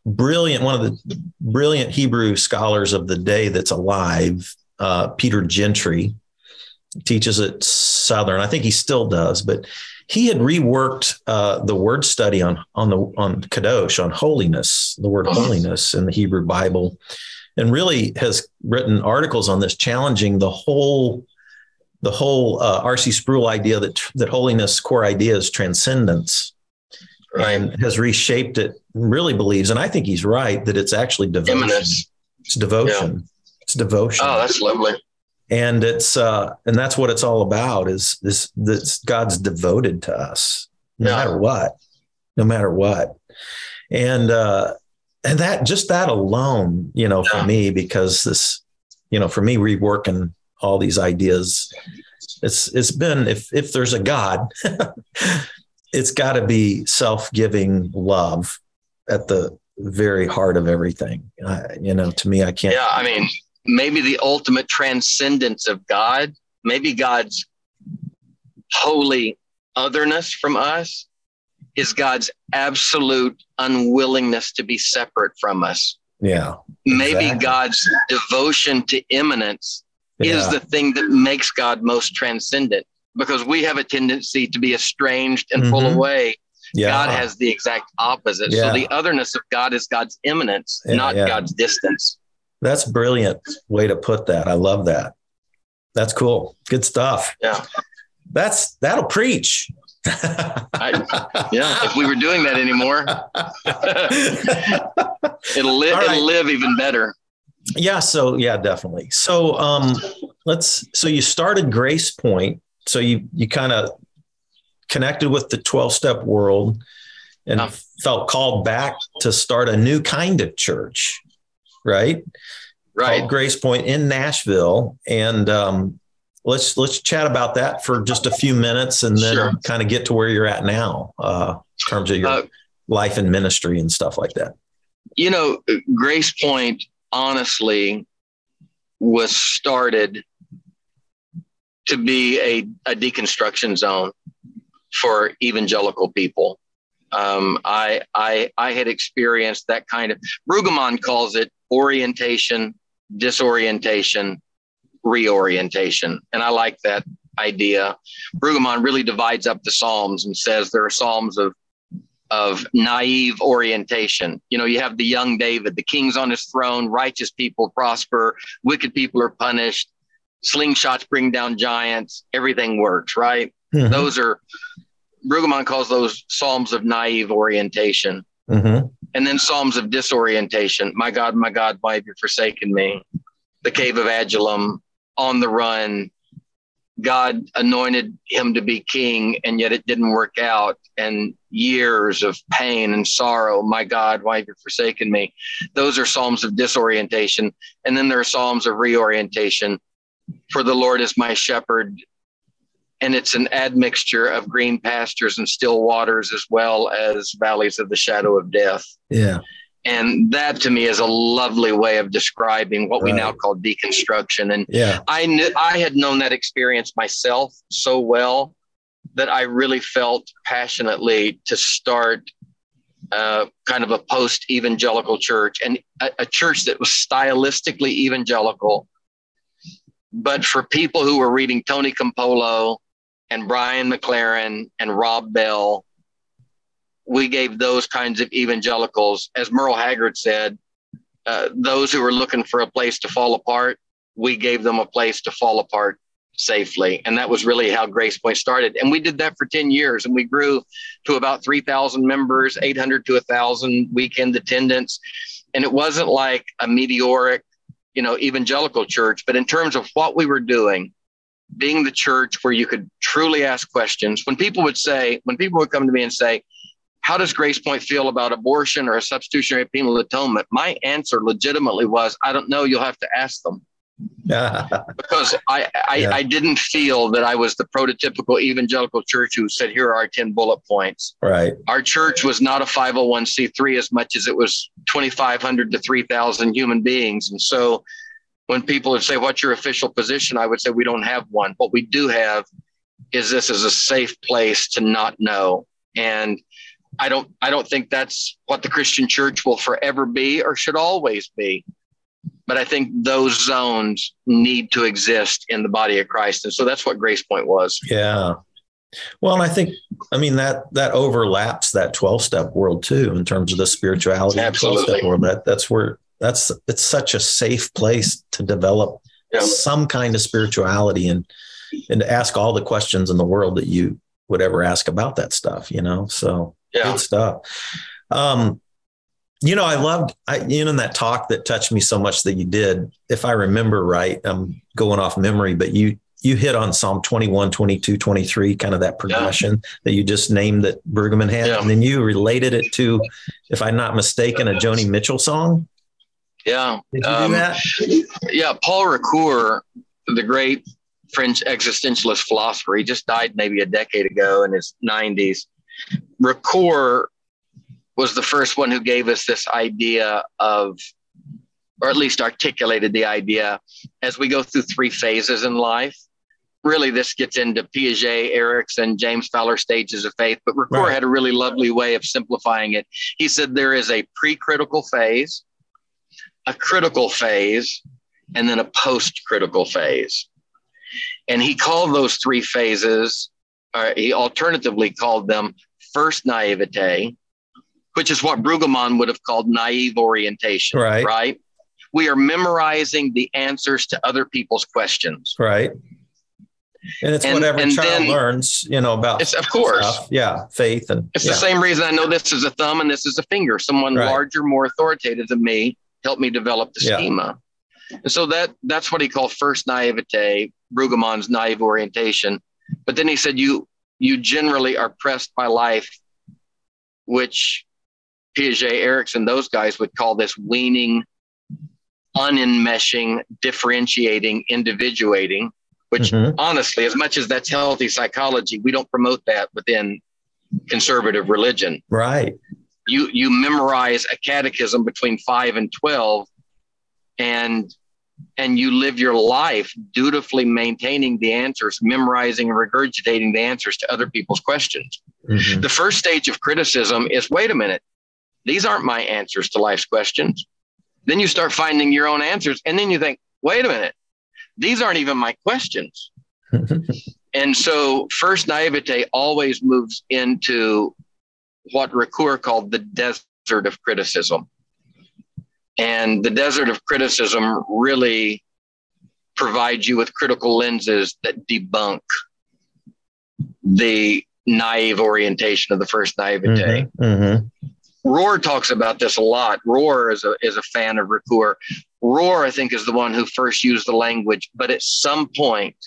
brilliant, one of the brilliant Hebrew scholars of the day that's alive. Uh, Peter Gentry teaches at Southern. I think he still does, but he had reworked uh, the word study on, on the, on Kadosh, on holiness, the word oh. holiness in the Hebrew Bible, and really has written articles on this, challenging the whole the whole uh, R C Sproul idea that that holiness core idea is transcendence, right. and has reshaped it, really believes, and I think he's right, that it's actually devotion. Eminence. It's devotion. Yeah. It's devotion. Oh, that's lovely. And it's uh, and that's what it's all about, is this, this God's devoted to us, no yeah. matter what, no matter what. And, uh, and that, just that alone, you know, yeah. for me, because this, you know, for me, reworking all these ideas, it's, it's been, if, if there's a God, it's gotta be self-giving love at the very heart of everything. Uh, you know, to me, I can't. Yeah. I mean, maybe the ultimate transcendence of God, maybe God's holy otherness from us is God's absolute unwillingness to be separate from us. Yeah. Maybe exactly. God's devotion to immanence yeah. is the thing that makes God most transcendent, because we have a tendency to be estranged and mm-hmm. pull away. Yeah. God has the exact opposite. Yeah. So the otherness of God is God's immanence, yeah, not yeah. God's distance. That's a brilliant way to put that. I love that. That's cool. Good stuff. Yeah. That's that'll preach. I, yeah. If we were doing that anymore, it'll live, right. it'll live even better. Yeah. So yeah, definitely. So, um, let's, so you started Grace Point. So you, you kind of connected with the twelve step world and yeah. felt called back to start a new kind of church, right? Right. Called Grace Point in Nashville. And, um, Let's let's chat about that for just a few minutes and then sure. kind of get to where you're at now uh, in terms of your uh, life and ministry and stuff like that. You know, Grace Point, honestly, was started to be a, a deconstruction zone for evangelical people. Um, I, I, I had experienced that kind of, Brueggemann calls it orientation, disorientation, reorientation. And I like that idea. Brueggemann really divides up the Psalms and says there are Psalms of, of naive orientation. You know, you have the young David, the king's on his throne, righteous people prosper, wicked people are punished, slingshots bring down giants, everything works, right? Mm-hmm. Those are, Brueggemann calls those Psalms of naive orientation. Mm-hmm. And then Psalms of disorientation. My God, my God, why have you forsaken me? The cave of Adullam, on the run. God anointed him to be king, and yet it didn't work out. And years of pain and sorrow. My God, why have you forsaken me? Those are Psalms of disorientation. And then there are Psalms of reorientation. For the Lord is my shepherd. And it's an admixture of green pastures and still waters, as well as valleys of the shadow of death. Yeah. And that to me is a lovely way of describing what right. we now call deconstruction. And yeah. I knew I had known that experience myself so well that I really felt passionately to start uh, kind of a post-evangelical church, and a, a church that was stylistically evangelical, but for people who were reading Tony Campolo and Brian McLaren and Rob Bell. We gave those kinds of evangelicals, as Merle Haggard said, uh, those who were looking for a place to fall apart, we gave them a place to fall apart safely. And that was really how Grace Point started. And we did that for ten years, and we grew to about three thousand members, eight hundred to one thousand weekend attendance. And it wasn't like a meteoric, you know, evangelical church, but in terms of what we were doing, being the church where you could truly ask questions. When people would say, when people would come to me and say, how does Grace Point feel about abortion or a substitutionary penal atonement? My answer legitimately was, I don't know. You'll have to ask them. Because I, I, yeah. I didn't feel that I was the prototypical evangelical church who said, here are our ten bullet points. Right. Our church was not a five oh one c three as much as it was twenty-five hundred to three thousand human beings. And so when people would say, what's your official position? I would say, we don't have one. What we do have is this is a safe place to not know. And I don't I don't think that's what the Christian church will forever be or should always be. But I think those zones need to exist in the body of Christ. And so that's what Grace Point was. Yeah. Well, and I think, I mean, that that overlaps that twelve step world, too, in terms of the spirituality. Absolutely. Of the twelve step world. That, that's where that's it's such a safe place to develop yeah. some kind of spirituality and and to ask all the questions in the world that you would ever ask about that stuff, you know, so. Yeah. Good stuff. Um, you know, I loved, I, you know, in that talk that touched me so much that you did, if I remember right, I'm going off memory, but you, you hit on Psalm twenty-one, twenty-two, twenty-three, kind of that progression yeah. that you just named that Brueggemann had. Yeah. And then you related it to, if I'm not mistaken, a Joni Mitchell song. Yeah. Did you um, do that? Yeah. Paul Ricoeur, the great French existentialist philosopher, he just died maybe a decade ago in his nineties. Ricoeur was the first one who gave us this idea of, or at least articulated the idea, as we go through three phases in life. Really, this gets into Piaget, Erickson, James Fowler stages of faith, but Ricoeur right. had a really lovely way of simplifying it. He said there is a pre-critical phase, a critical phase, and then a post-critical phase. And he called those three phases, or he alternatively called them first naivete, which is what Brueggemann would have called naive orientation, right? right? We are memorizing the answers to other people's questions. Right. And it's and, whatever and child then, learns, you know, about it's, of course. Stuff. Yeah. Faith. And it's yeah. the same reason I know this is a thumb and this is a finger. Someone right. larger, more authoritative than me helped me develop the yeah. schema. And so that that's what he called first naivete, Brueggemann's naive orientation. But then he said, you you generally are pressed by life, which Piaget, Erickson, those guys would call this weaning, unenmeshing, differentiating, individuating, which mm-hmm. honestly, as much as that's healthy psychology, we don't promote that within conservative religion. Right. You you memorize a catechism between five and twelve, and and you live your life dutifully maintaining the answers, memorizing and regurgitating the answers to other people's questions. Mm-hmm. The first stage of criticism is, wait a minute, these aren't my answers to life's questions. Then you start finding your own answers. And then you think, wait a minute, these aren't even my questions. And so first naivete always moves into what Ricoeur called the desert of criticism. And the desert of criticism really provides you with critical lenses that debunk the naive orientation of the first naivete. Mm-hmm, mm-hmm. Rohr talks about this a lot. Rohr is a, is a fan of Ricoeur. Rohr, I think, is the one who first used the language. But at some point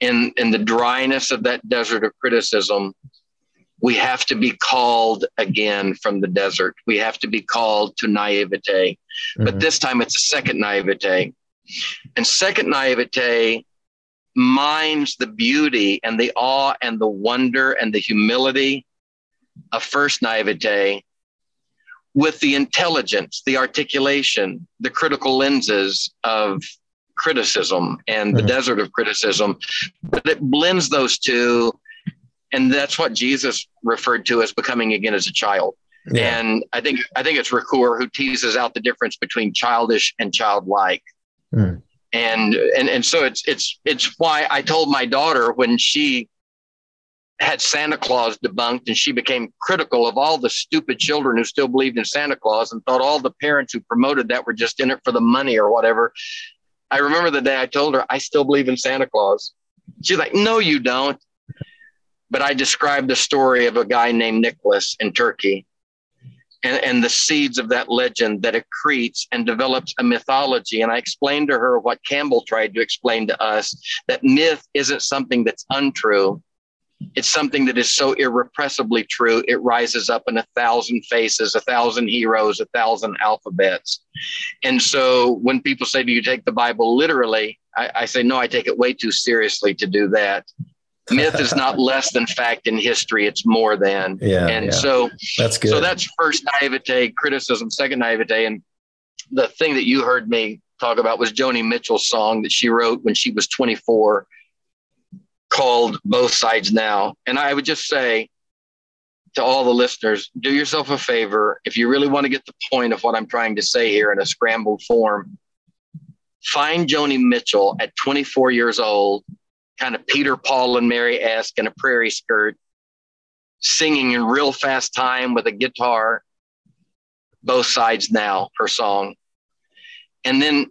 in, in the dryness of that desert of criticism, we have to be called again from the desert. We have to be called to naivete. Mm-hmm. But this time it's a second naivete. And second naivete mines the beauty and the awe and the wonder and the humility of first naivete with the intelligence, the articulation, the critical lenses of criticism and the mm-hmm. desert of criticism. But it blends those two. And that's what Jesus referred to as becoming again as a child. Yeah. And I think I think it's Ricoeur who teases out the difference between childish and childlike. Mm. And, and and so it's it's it's why I told my daughter when she had Santa Claus debunked and she became critical of all the stupid children who still believed in Santa Claus and thought all the parents who promoted that were just in it for the money or whatever. I remember the day I told her, I still believe in Santa Claus. She's like, no, you don't. But I described the story of a guy named Nicholas in Turkey and, and the seeds of that legend that accretes and develops a mythology. And I explained to her what Campbell tried to explain to us, that myth isn't something that's untrue. It's something that is so irrepressibly true. It rises up in a thousand faces, a thousand heroes, a thousand alphabets. And so when people say, do you take the Bible literally? I, I say, no, I take it way too seriously to do that. Myth is not less than fact in history. It's more than. Yeah, and yeah. so that's good. So that's first naivete, criticism, second naivete. And the thing that you heard me talk about was Joni Mitchell's song that she wrote when she was twenty-four called Both Sides Now. And I would just say to all the listeners, do yourself a favor. If you really want to get the point of what I'm trying to say here in a scrambled form, find Joni Mitchell at twenty-four years old, kind of Peter, Paul, and Mary-esque in a prairie skirt, singing in real fast time with a guitar, Both Sides Now, her song. And then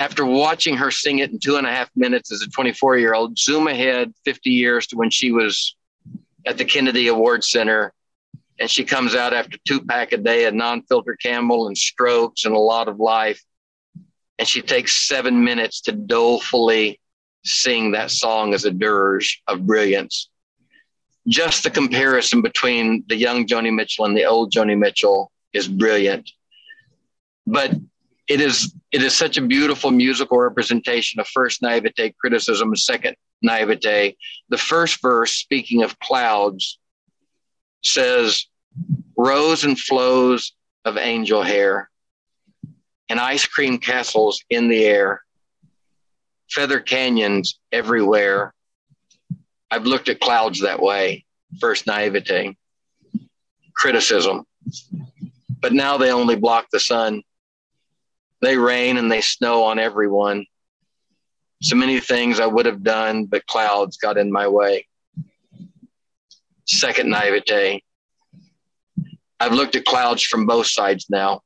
after watching her sing it in two and a half minutes as a twenty-four-year-old, zoom ahead fifty years to when she was at the Kennedy Award Center, and she comes out after two-pack a day of non-filter Camel and strokes and a lot of life, and she takes seven minutes to dolefully sing that song as adorers of brilliance. Just the comparison between the young Joni Mitchell and the old Joni Mitchell is brilliant. But it is it is such a beautiful musical representation of first naivete criticism and second naivete. The first verse, speaking of clouds, says, "Rose and flows of angel hair, and ice cream castles in the air, feather canyons everywhere. I've looked at clouds that way," first naivete, criticism. "But now they only block the sun. They rain and they snow on everyone. So many things I would have done, but clouds got in my way." Second naivete. I've looked at clouds from both sides now,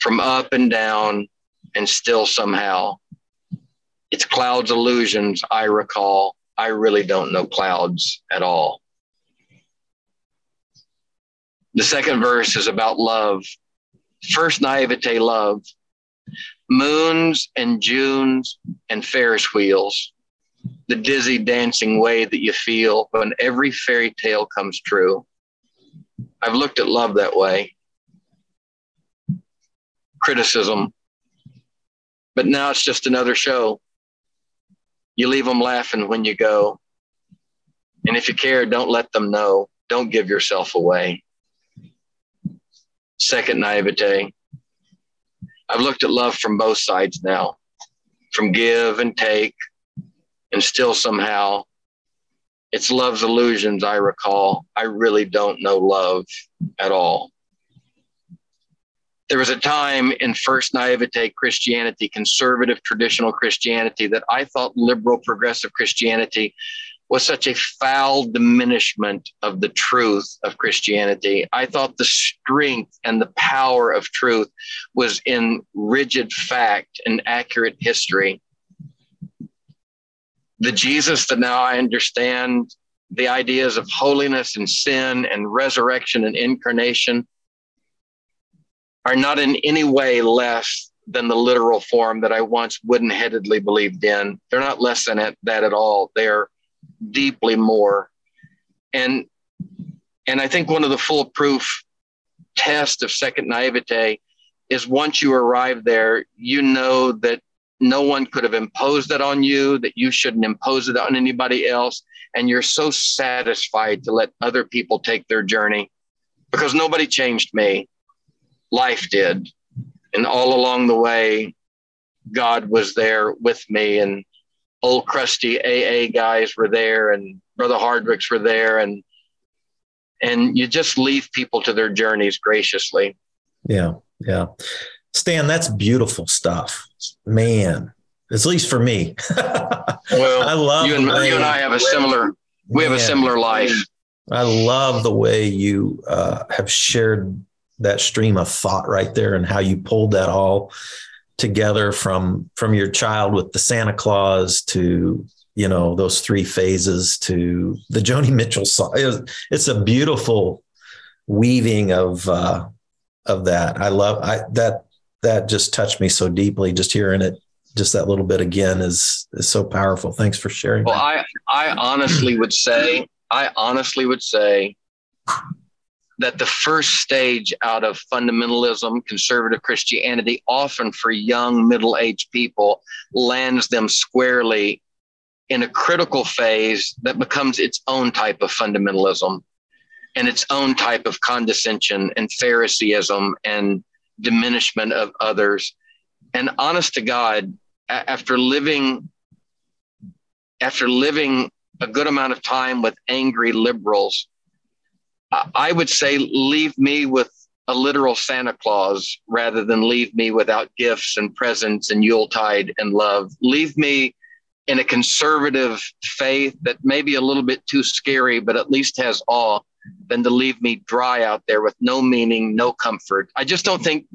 from up and down, and still somehow. It's clouds' illusions I recall. I really don't know clouds at all. The second verse is about love. First naivete love. Moons and Junes and Ferris wheels. The dizzy dancing way that you feel when every fairy tale comes true. I've looked at love that way. Criticism. But now it's just another show. You leave them laughing when you go. And if you care, don't let them know. Don't give yourself away. Second naivete. I've looked at love from both sides now, from give and take, and still somehow. It's love's illusions I recall. I really don't know love at all. There was a time in first naivete Christianity, conservative traditional Christianity, that I thought liberal progressive Christianity was such a foul diminishment of the truth of Christianity. I thought the strength and the power of truth was in rigid fact and accurate history. The Jesus that now I understand, the ideas of holiness and sin and resurrection and incarnation, are not in any way less than the literal form that I once wooden-headedly believed in. They're not less than that at all. They're deeply more. And, and I think one of the foolproof tests of second naivete is once you arrive there, you know that no one could have imposed that on you, that you shouldn't impose it on anybody else. And you're so satisfied to let other people take their journey, because nobody changed me. Life did. And all along the way, God was there with me, and old crusty A A guys were there, and Brother Hardwick's were there. And, and you just leave people to their journeys graciously. Yeah. Yeah. Stan, that's beautiful stuff, man. At least for me. Well, I love you and, you and I have a similar, we man, have a similar life. I love the way you uh, have shared that stream of thought right there, and how you pulled that all together from, from your child with the Santa Claus to, you know, those three phases to the Joni Mitchell song. It was, it's a beautiful weaving of, uh, of that. I love I, that, that just touched me so deeply, just hearing it, just that little bit again is, is so powerful. Thanks for sharing. Well, that. I, I honestly would say, I honestly would say that the first stage out of fundamentalism, conservative Christianity, often for young middle-aged people, lands them squarely in a critical phase that becomes its own type of fundamentalism and its own type of condescension and Phariseeism and diminishment of others. And honest to God, after living, after living a good amount of time with angry liberals, I would say leave me with a literal Santa Claus rather than leave me without gifts and presents and Yuletide and love. Leave me in a conservative faith that may be a little bit too scary, but at least has awe, than to leave me dry out there with no meaning, no comfort. I just don't think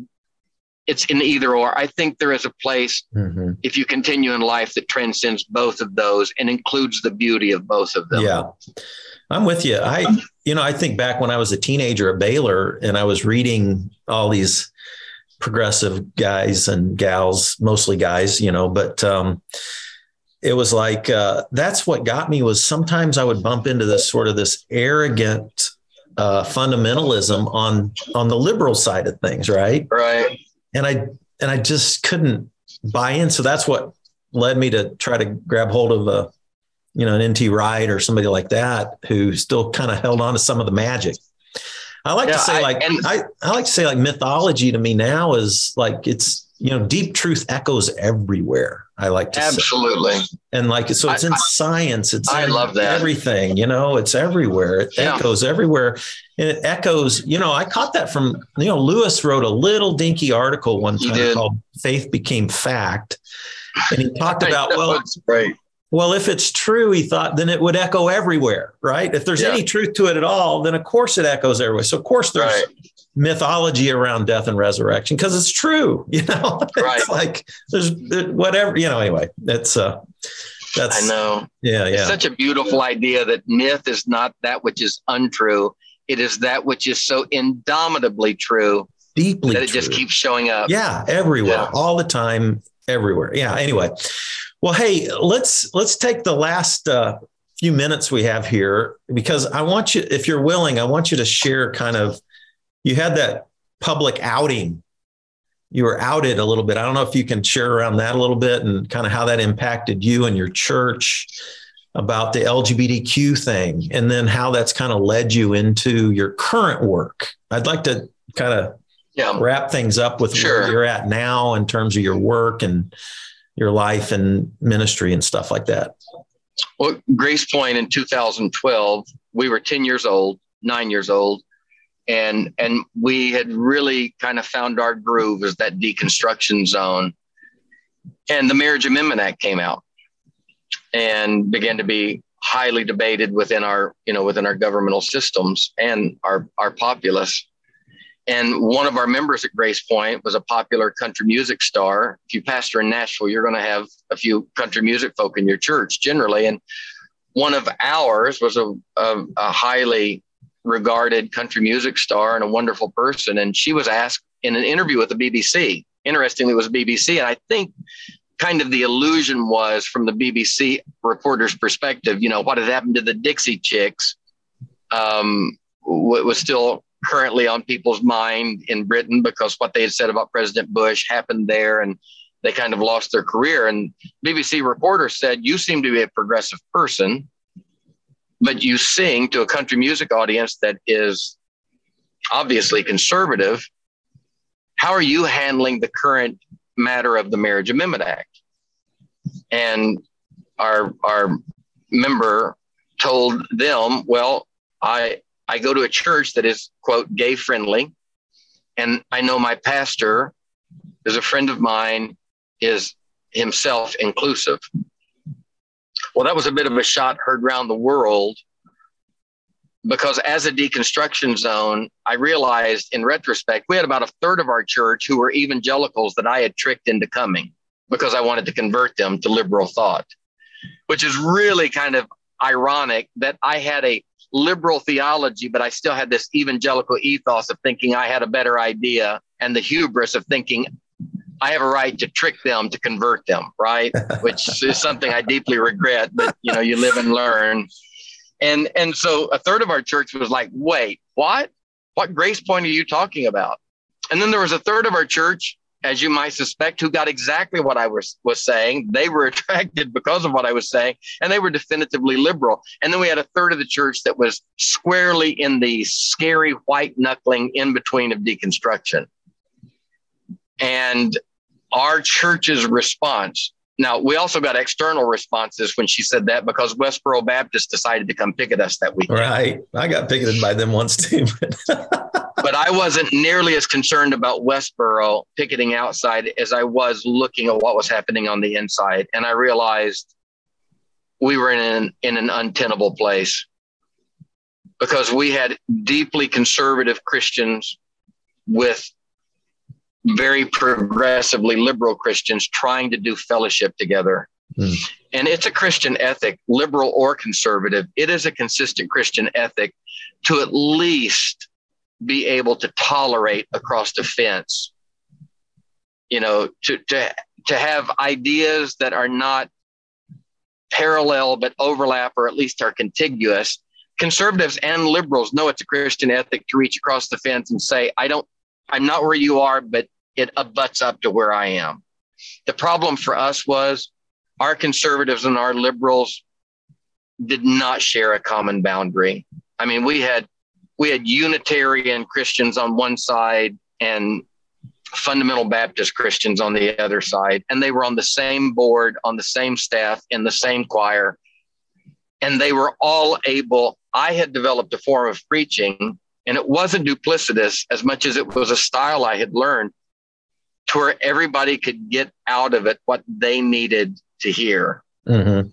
it's an either or. I think there is a place, mm-hmm. if you continue in life, that transcends both of those and includes the beauty of both of them. Yeah, I'm with you. I, you know, I think back when I was a teenager at Baylor and I was reading all these progressive guys and gals, mostly guys, you know, but um, it was like, uh, that's what got me, was sometimes I would bump into this sort of this arrogant uh, fundamentalism on, on the liberal side of things. Right. Right. And I, and I just couldn't buy in. So that's what led me to try to grab hold of a, you know, an N T Wright or somebody like that, who still kind of held on to some of the magic. I like yeah, to say I, like, and- I, I like to say like mythology to me now is like, it's, you know, deep truth echoes everywhere. I like to absolutely. Say. And like, so it's in I, science. It's I in love that. Everything, you know, it's everywhere. It yeah. echoes everywhere. And it echoes, you know, I caught that from, you know, Lewis wrote a little dinky article one time called Faith Became Fact. And he talked about, well, well, if it's true, he thought, then it would echo everywhere. Right. If there's yeah. any truth to it at all, then of course it echoes everywhere. So of course there's right. mythology around death and resurrection, because it's true, you know, right. It's like there's whatever, you know, anyway, that's, uh, that's, I know. Yeah. Yeah. It's such a beautiful idea that myth is not that which is untrue. It is that which is so indomitably true, deeply that it true. Just keeps showing up. Yeah. Everywhere, yeah. all the time, everywhere. Yeah. Anyway, well, hey, let's, let's take the last, uh, few minutes we have here, because I want you, if you're willing, I want you to share kind of, you had that public outing. You were outed a little bit. I don't know if you can share around that a little bit and kind of how that impacted you and your church about the L G B T Q thing, and then how that's kind of led you into your current work. I'd like to kind of yeah. wrap things up with sure. where you're at now in terms of your work and your life and ministry and stuff like that. Well, Grace Point in two thousand twelve, we were ten years old, nine years old. And and we had really kind of found our groove as that deconstruction zone. And the Marriage Amendment Act came out and began to be highly debated within our, you know, within our governmental systems and our, our populace. And one of our members at Grace Point was a popular country music star. If you pastor in Nashville, you're going to have a few country music folk in your church generally. And one of ours was a, a, a highly regarded country music star and a wonderful person. And she was asked in an interview with the B B C, interestingly, it was B B C. And I think kind of the illusion was, from the B B C reporter's perspective, you know, what had happened to the Dixie Chicks um, was still currently on people's mind in Britain, because what they had said about President Bush happened there and they kind of lost their career. And B B C reporter said, "You seem to be a progressive person, but you sing to a country music audience that is obviously conservative. How are you handling the current matter of the Marriage Amendment Act?" And our our member told them, well, I I go to a church that is, quote, gay friendly. And I know my pastor is a friend of mine, is himself inclusive. Well, that was a bit of a shot heard around the world, because as a deconstruction zone, I realized in retrospect, we had about a third of our church who were evangelicals that I had tricked into coming because I wanted to convert them to liberal thought, which is really kind of ironic that I had a liberal theology, but I still had this evangelical ethos of thinking I had a better idea, and the hubris of thinking I have a right to trick them to convert them, right? Which is something I deeply regret, but you know, you live and learn. And and so a third of our church was like, wait, what? What Grace Point are you talking about? And then there was a third of our church, as you might suspect, who got exactly what I was, was saying. They were attracted because of what I was saying, and they were definitively liberal. And then we had a third of the church that was squarely in the scary white knuckling in between of deconstruction. And our church's response. Now, we also got external responses when she said that, because Westboro Baptist decided to come picket us that weekend. Right. I got picketed by them once too. But I wasn't nearly as concerned about Westboro picketing outside as I was looking at what was happening on the inside. And I realized we were in an, in an untenable place, because we had deeply conservative Christians with very progressively liberal Christians trying to do fellowship together. Mm. And it's a Christian ethic, liberal or conservative. It is a consistent Christian ethic to at least be able to tolerate across the fence, you know, to, to, to have ideas that are not parallel but overlap, or at least are contiguous. Conservatives and liberals know it's a Christian ethic to reach across the fence and say, I don't, I'm not where you are, but it abuts up to where I am. The problem for us was our conservatives and our liberals did not share a common boundary. I mean, we had we had Unitarian Christians on one side and fundamental Baptist Christians on the other side, and they were on the same board, on the same staff, in the same choir, and they were all able. I had developed a form of preaching, and it wasn't duplicitous as much as it was a style I had learned to where everybody could get out of it what they needed to hear. Mm-hmm.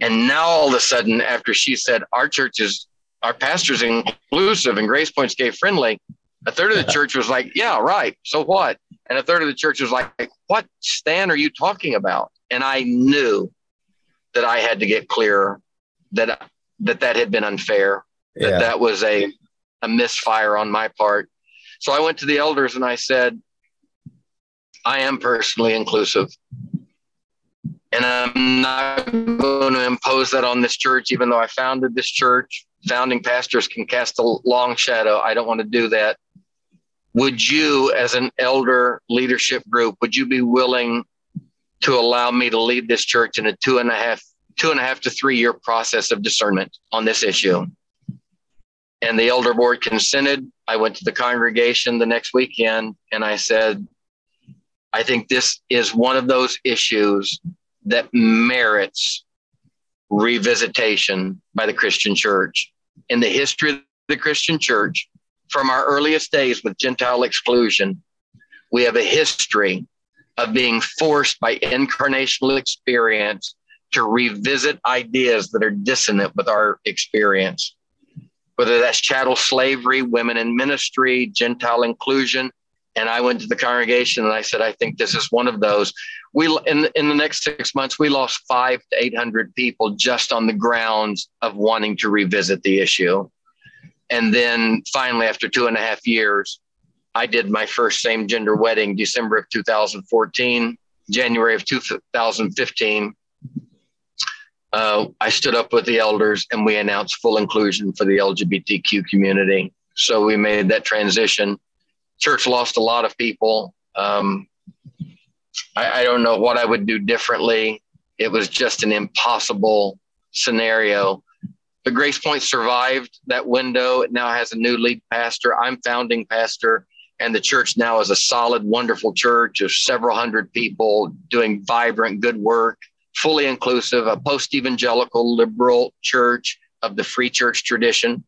And now all of a sudden, after she said, our church is, our pastor's inclusive and Grace Point's gay friendly, a third of the church was like, yeah, right. So what? And a third of the church was like, what, Stan, are you talking about? And I knew that I had to get clear that that, that had been unfair, that yeah. that was a a misfire on my part. So I went to the elders and I said, I am personally inclusive, and I'm not going to impose that on this church, even though I founded this church. Founding pastors can cast a long shadow. I don't want to do that. Would you, as an elder leadership group, would you be willing to allow me to lead this church in a two and a half, two and a half to three year process of discernment on this issue? And the elder board consented. I went to the congregation the next weekend and I said, I think this is one of those issues that merits revisitation by the Christian church. In the history of the Christian church, from our earliest days with Gentile exclusion, we have a history of being forced by incarnational experience to revisit ideas that are dissonant with our experience, whether that's chattel slavery, women in ministry, Gentile inclusion. And I went to the congregation and I said, I think this is one of those. We in, in the next six months, we lost five to eight hundred people just on the grounds of wanting to revisit the issue. And then finally, after two and a half years, I did my first same gender wedding, December of two thousand fourteen, January of two thousand fifteen. Uh, I stood up with the elders and we announced full inclusion for the L G B T Q community. So we made that transition. Church lost a lot of people. Um, I, I don't know what I would do differently. It was just an impossible scenario. But Grace Point survived that window. It now has a new lead pastor. I'm founding pastor. And the church now is a solid, wonderful church of several hundred people doing vibrant, good work, fully inclusive, a post-evangelical liberal church of the free church tradition.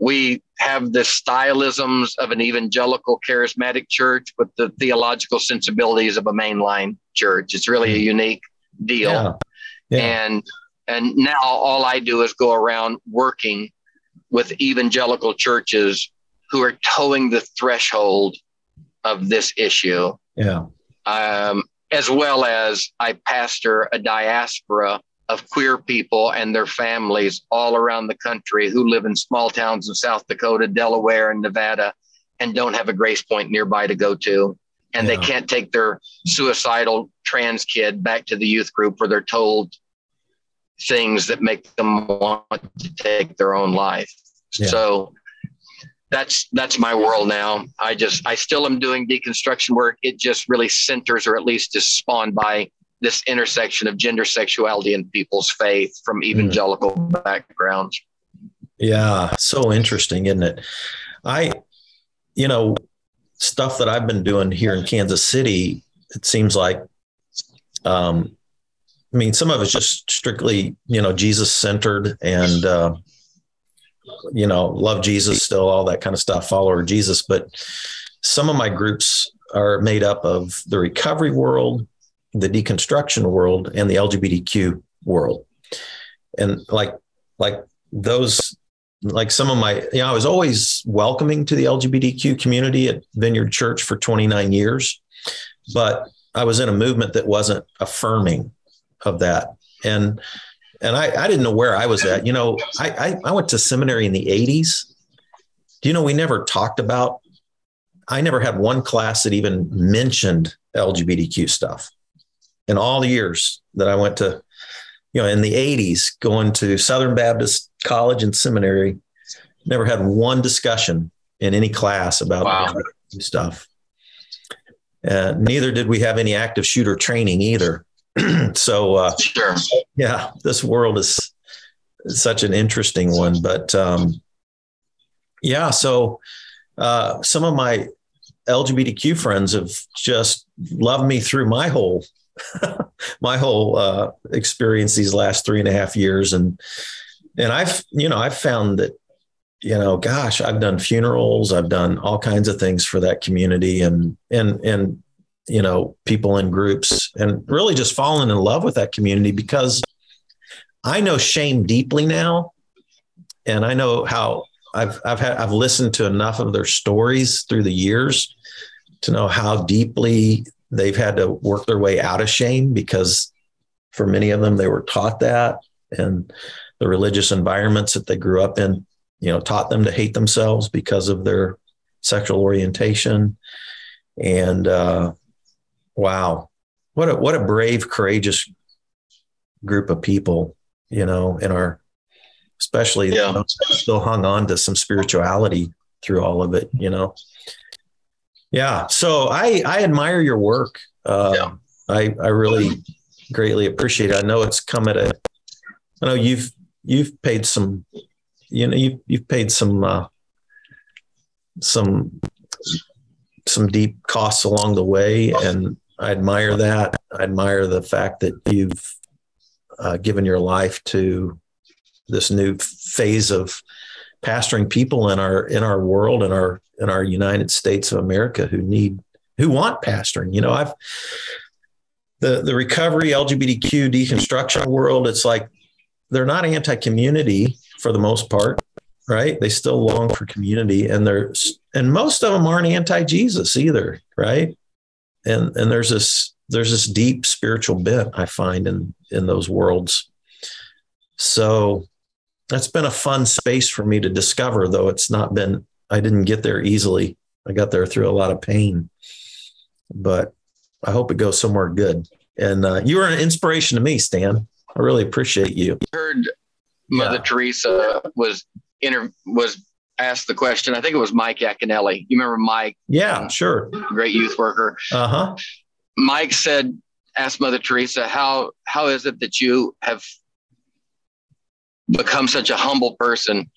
We have the stylisms of an evangelical charismatic church with the theological sensibilities of a mainline church. It's really a unique deal. Yeah. Yeah. And and now all I do is go around working with evangelical churches who are towing the threshold of this issue. Yeah. Um, as well as I pastor a diaspora of queer people and their families all around the country who live in small towns in South Dakota, Delaware, and Nevada, and don't have a Grace Point nearby to go to. And yeah. they can't take their suicidal trans kid back to the youth group where they're told things that make them want to take their own life. Yeah. So that's, that's my world now. I just, I still am doing deconstruction work. It just really centers, or at least is spawned by, this intersection of gender, sexuality, and people's faith from evangelical mm. backgrounds. Yeah. So interesting, isn't it? I, you know, stuff that I've been doing here in Kansas City, it seems like, um, I mean, some of it's just strictly, you know, Jesus centered and, uh, you know, love Jesus still, all that kind of stuff, follower Jesus. But some of my groups are made up of the recovery world, the deconstruction world, and the L G B T Q world. And like, like those, like some of my, you know, I was always welcoming to the L G B T Q community at Vineyard Church for twenty-nine years, but I was in a movement that wasn't affirming of that. And, and I, I didn't know where I was at. You know, I, I, I went to seminary in the eighties. Do you know, we never talked about, I never had one class that even mentioned L G B T Q stuff. In all the years that I went to you know, in the eighties, going to Southern Baptist College and Seminary, never had one discussion in any class about wow. stuff. Uh, neither did we have any active shooter training either. So, uh, sure. yeah, this world is such an interesting one, but, um, yeah. So, uh, some of my L G B T Q friends have just loved me through my whole, my whole, uh, experience these last three and a half years. And, and I've, you know, I've found that, you know, gosh, I've done funerals, I've done all kinds of things for that community and, and, and, you know, people in groups, and really just fallen in love with that community, because I know shame deeply now. And I know how I've, I've had, I've listened to enough of their stories through the years to know how deeply they've had to work their way out of shame, because for many of them, they were taught that, and the religious environments that they grew up in, you know, taught them to hate themselves because of their sexual orientation. And, uh, wow. What a, what a brave, courageous group of people, you know, in our, especially yeah. those that still hung on to some spirituality through all of it, you know? Yeah. So I, I admire your work. Uh, yeah. I, I really greatly appreciate it. I know it's come at a, I know you've, you've paid some, you know, you've, you've paid some, uh, some, some deep costs along the way. And I admire that. I admire the fact that you've uh, given your life to this new phase of pastoring people in our, in our world, in our, in our United States of America, who need, who want pastoring. You know, I've the, the recovery, L G B T Q deconstruction world. It's like, they're not anti-community for the most part, right? They still long for community, and they're, and most of them aren't anti-Jesus either. Right. And and there's this there's this deep spiritual bent I find in in those worlds. So that's been a fun space for me to discover, though it's not been I didn't get there easily. I got there through a lot of pain, but I hope it goes somewhere good. And uh, you are an inspiration to me, Stan. I really appreciate you. I heard Mother yeah. Teresa was inter- was asked the question. I think it was Mike Yaconelli. You remember Mike? Yeah, um, sure. Great youth worker. Uh-huh. Mike said, asked Mother Teresa, how, how is it that you have become such a humble person?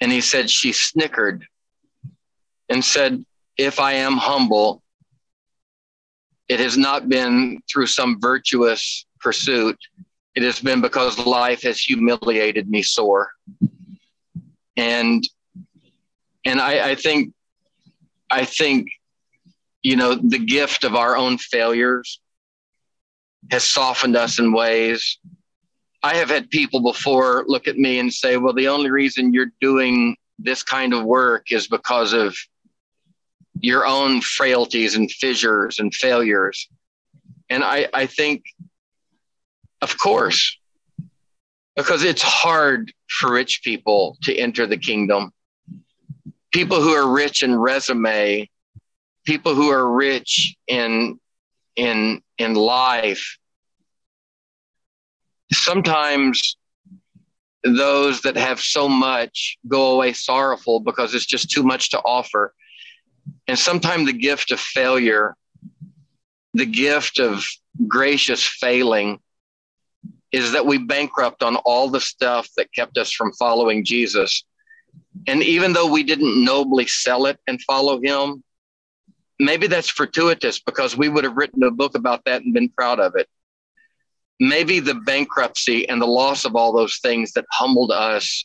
And he said, she snickered and said, if I am humble, it has not been through some virtuous pursuit. It has been because life has humiliated me sore. And, and I, I think, I think, you know, the gift of our own failures has softened us in ways. I have had people before look at me and say, well, the only reason you're doing this kind of work is because of your own frailties and fissures and failures. And I, I think, of course, because it's hard for rich people to enter the kingdom. People who are rich in resume, people who are rich in, in, in life. Sometimes those that have so much go away sorrowful because it's just too much to offer. And sometimes the gift of failure, the gift of gracious failing, is that we bankrupt on all the stuff that kept us from following Jesus. And even though we didn't nobly sell it and follow him, maybe that's fortuitous, because we would have written a book about that and been proud of it. Maybe the bankruptcy and the loss of all those things that humbled us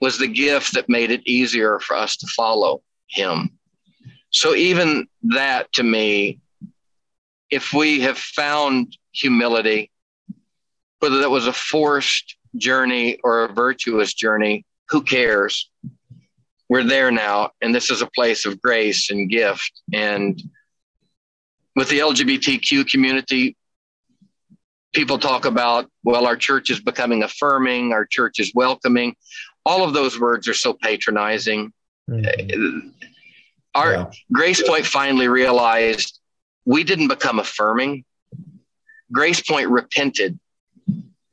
was the gift that made it easier for us to follow him. So even that, to me, if we have found humility, whether that was a forced journey or a virtuous journey, who cares? We're there now, and this is a place of grace and gift. And with the L G B T Q community, people talk about, well, our church is becoming affirming, our church is welcoming. All of those words are so patronizing. Mm-hmm. Our yeah. Grace Point finally realized we didn't become affirming. Grace Point repented.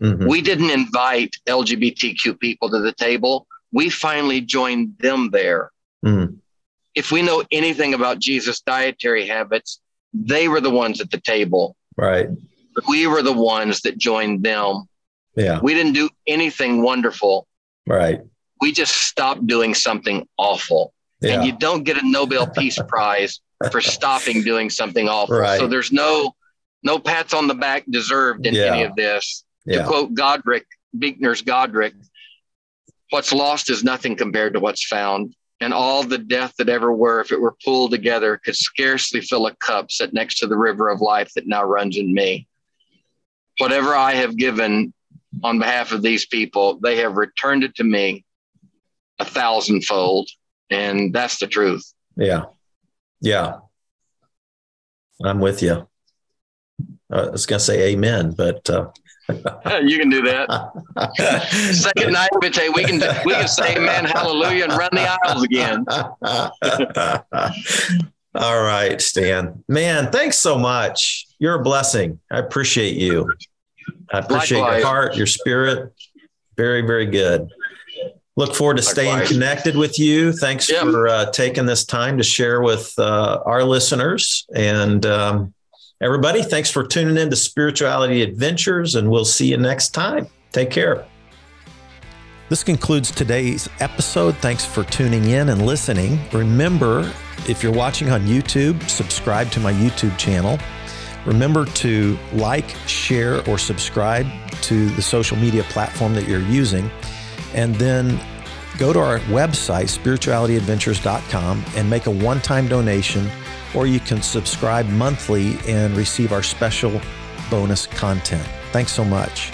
Mm-hmm. We didn't invite L G B T Q people to the table. We finally joined them there. Mm-hmm. If we know anything about Jesus' dietary habits, they were the ones at the table. Right. We were the ones that joined them. Yeah. We didn't do anything wonderful. Right. We just stopped doing something awful. Yeah. And you don't get a Nobel Peace Prize for stopping doing something awful. Right. So there's no no pats on the back deserved in yeah. any of this. Yeah. To quote Godric, Buechner's Godric, what's lost is nothing compared to what's found. And all the death that ever were, if it were pooled together, could scarcely fill a cup set next to the river of life that now runs in me. Whatever I have given on behalf of these people, they have returned it to me a thousandfold. And that's the truth. Yeah. Yeah. I'm with you. I was going to say amen, but... Uh... You can do that. Second night, we say we can do, we can say amen, hallelujah, and run the aisles again. All right, Stan. Man, thanks so much. You're a blessing. I appreciate you. I appreciate Likewise. your heart, your spirit. Very, very good. Look forward to staying Likewise. connected with you. Thanks yep. for uh, taking this time to share with uh, our listeners. And um everybody, thanks for tuning in to Spirituality Adventures, and we'll see you next time. Take care. This concludes today's episode. Thanks for tuning in and listening. Remember, if you're watching on YouTube, subscribe to my YouTube channel. Remember to like, share, or subscribe to the social media platform that you're using. And then go to our website, spirituality adventures dot com, and make a one-time donation, or you can subscribe monthly and receive our special bonus content. Thanks so much.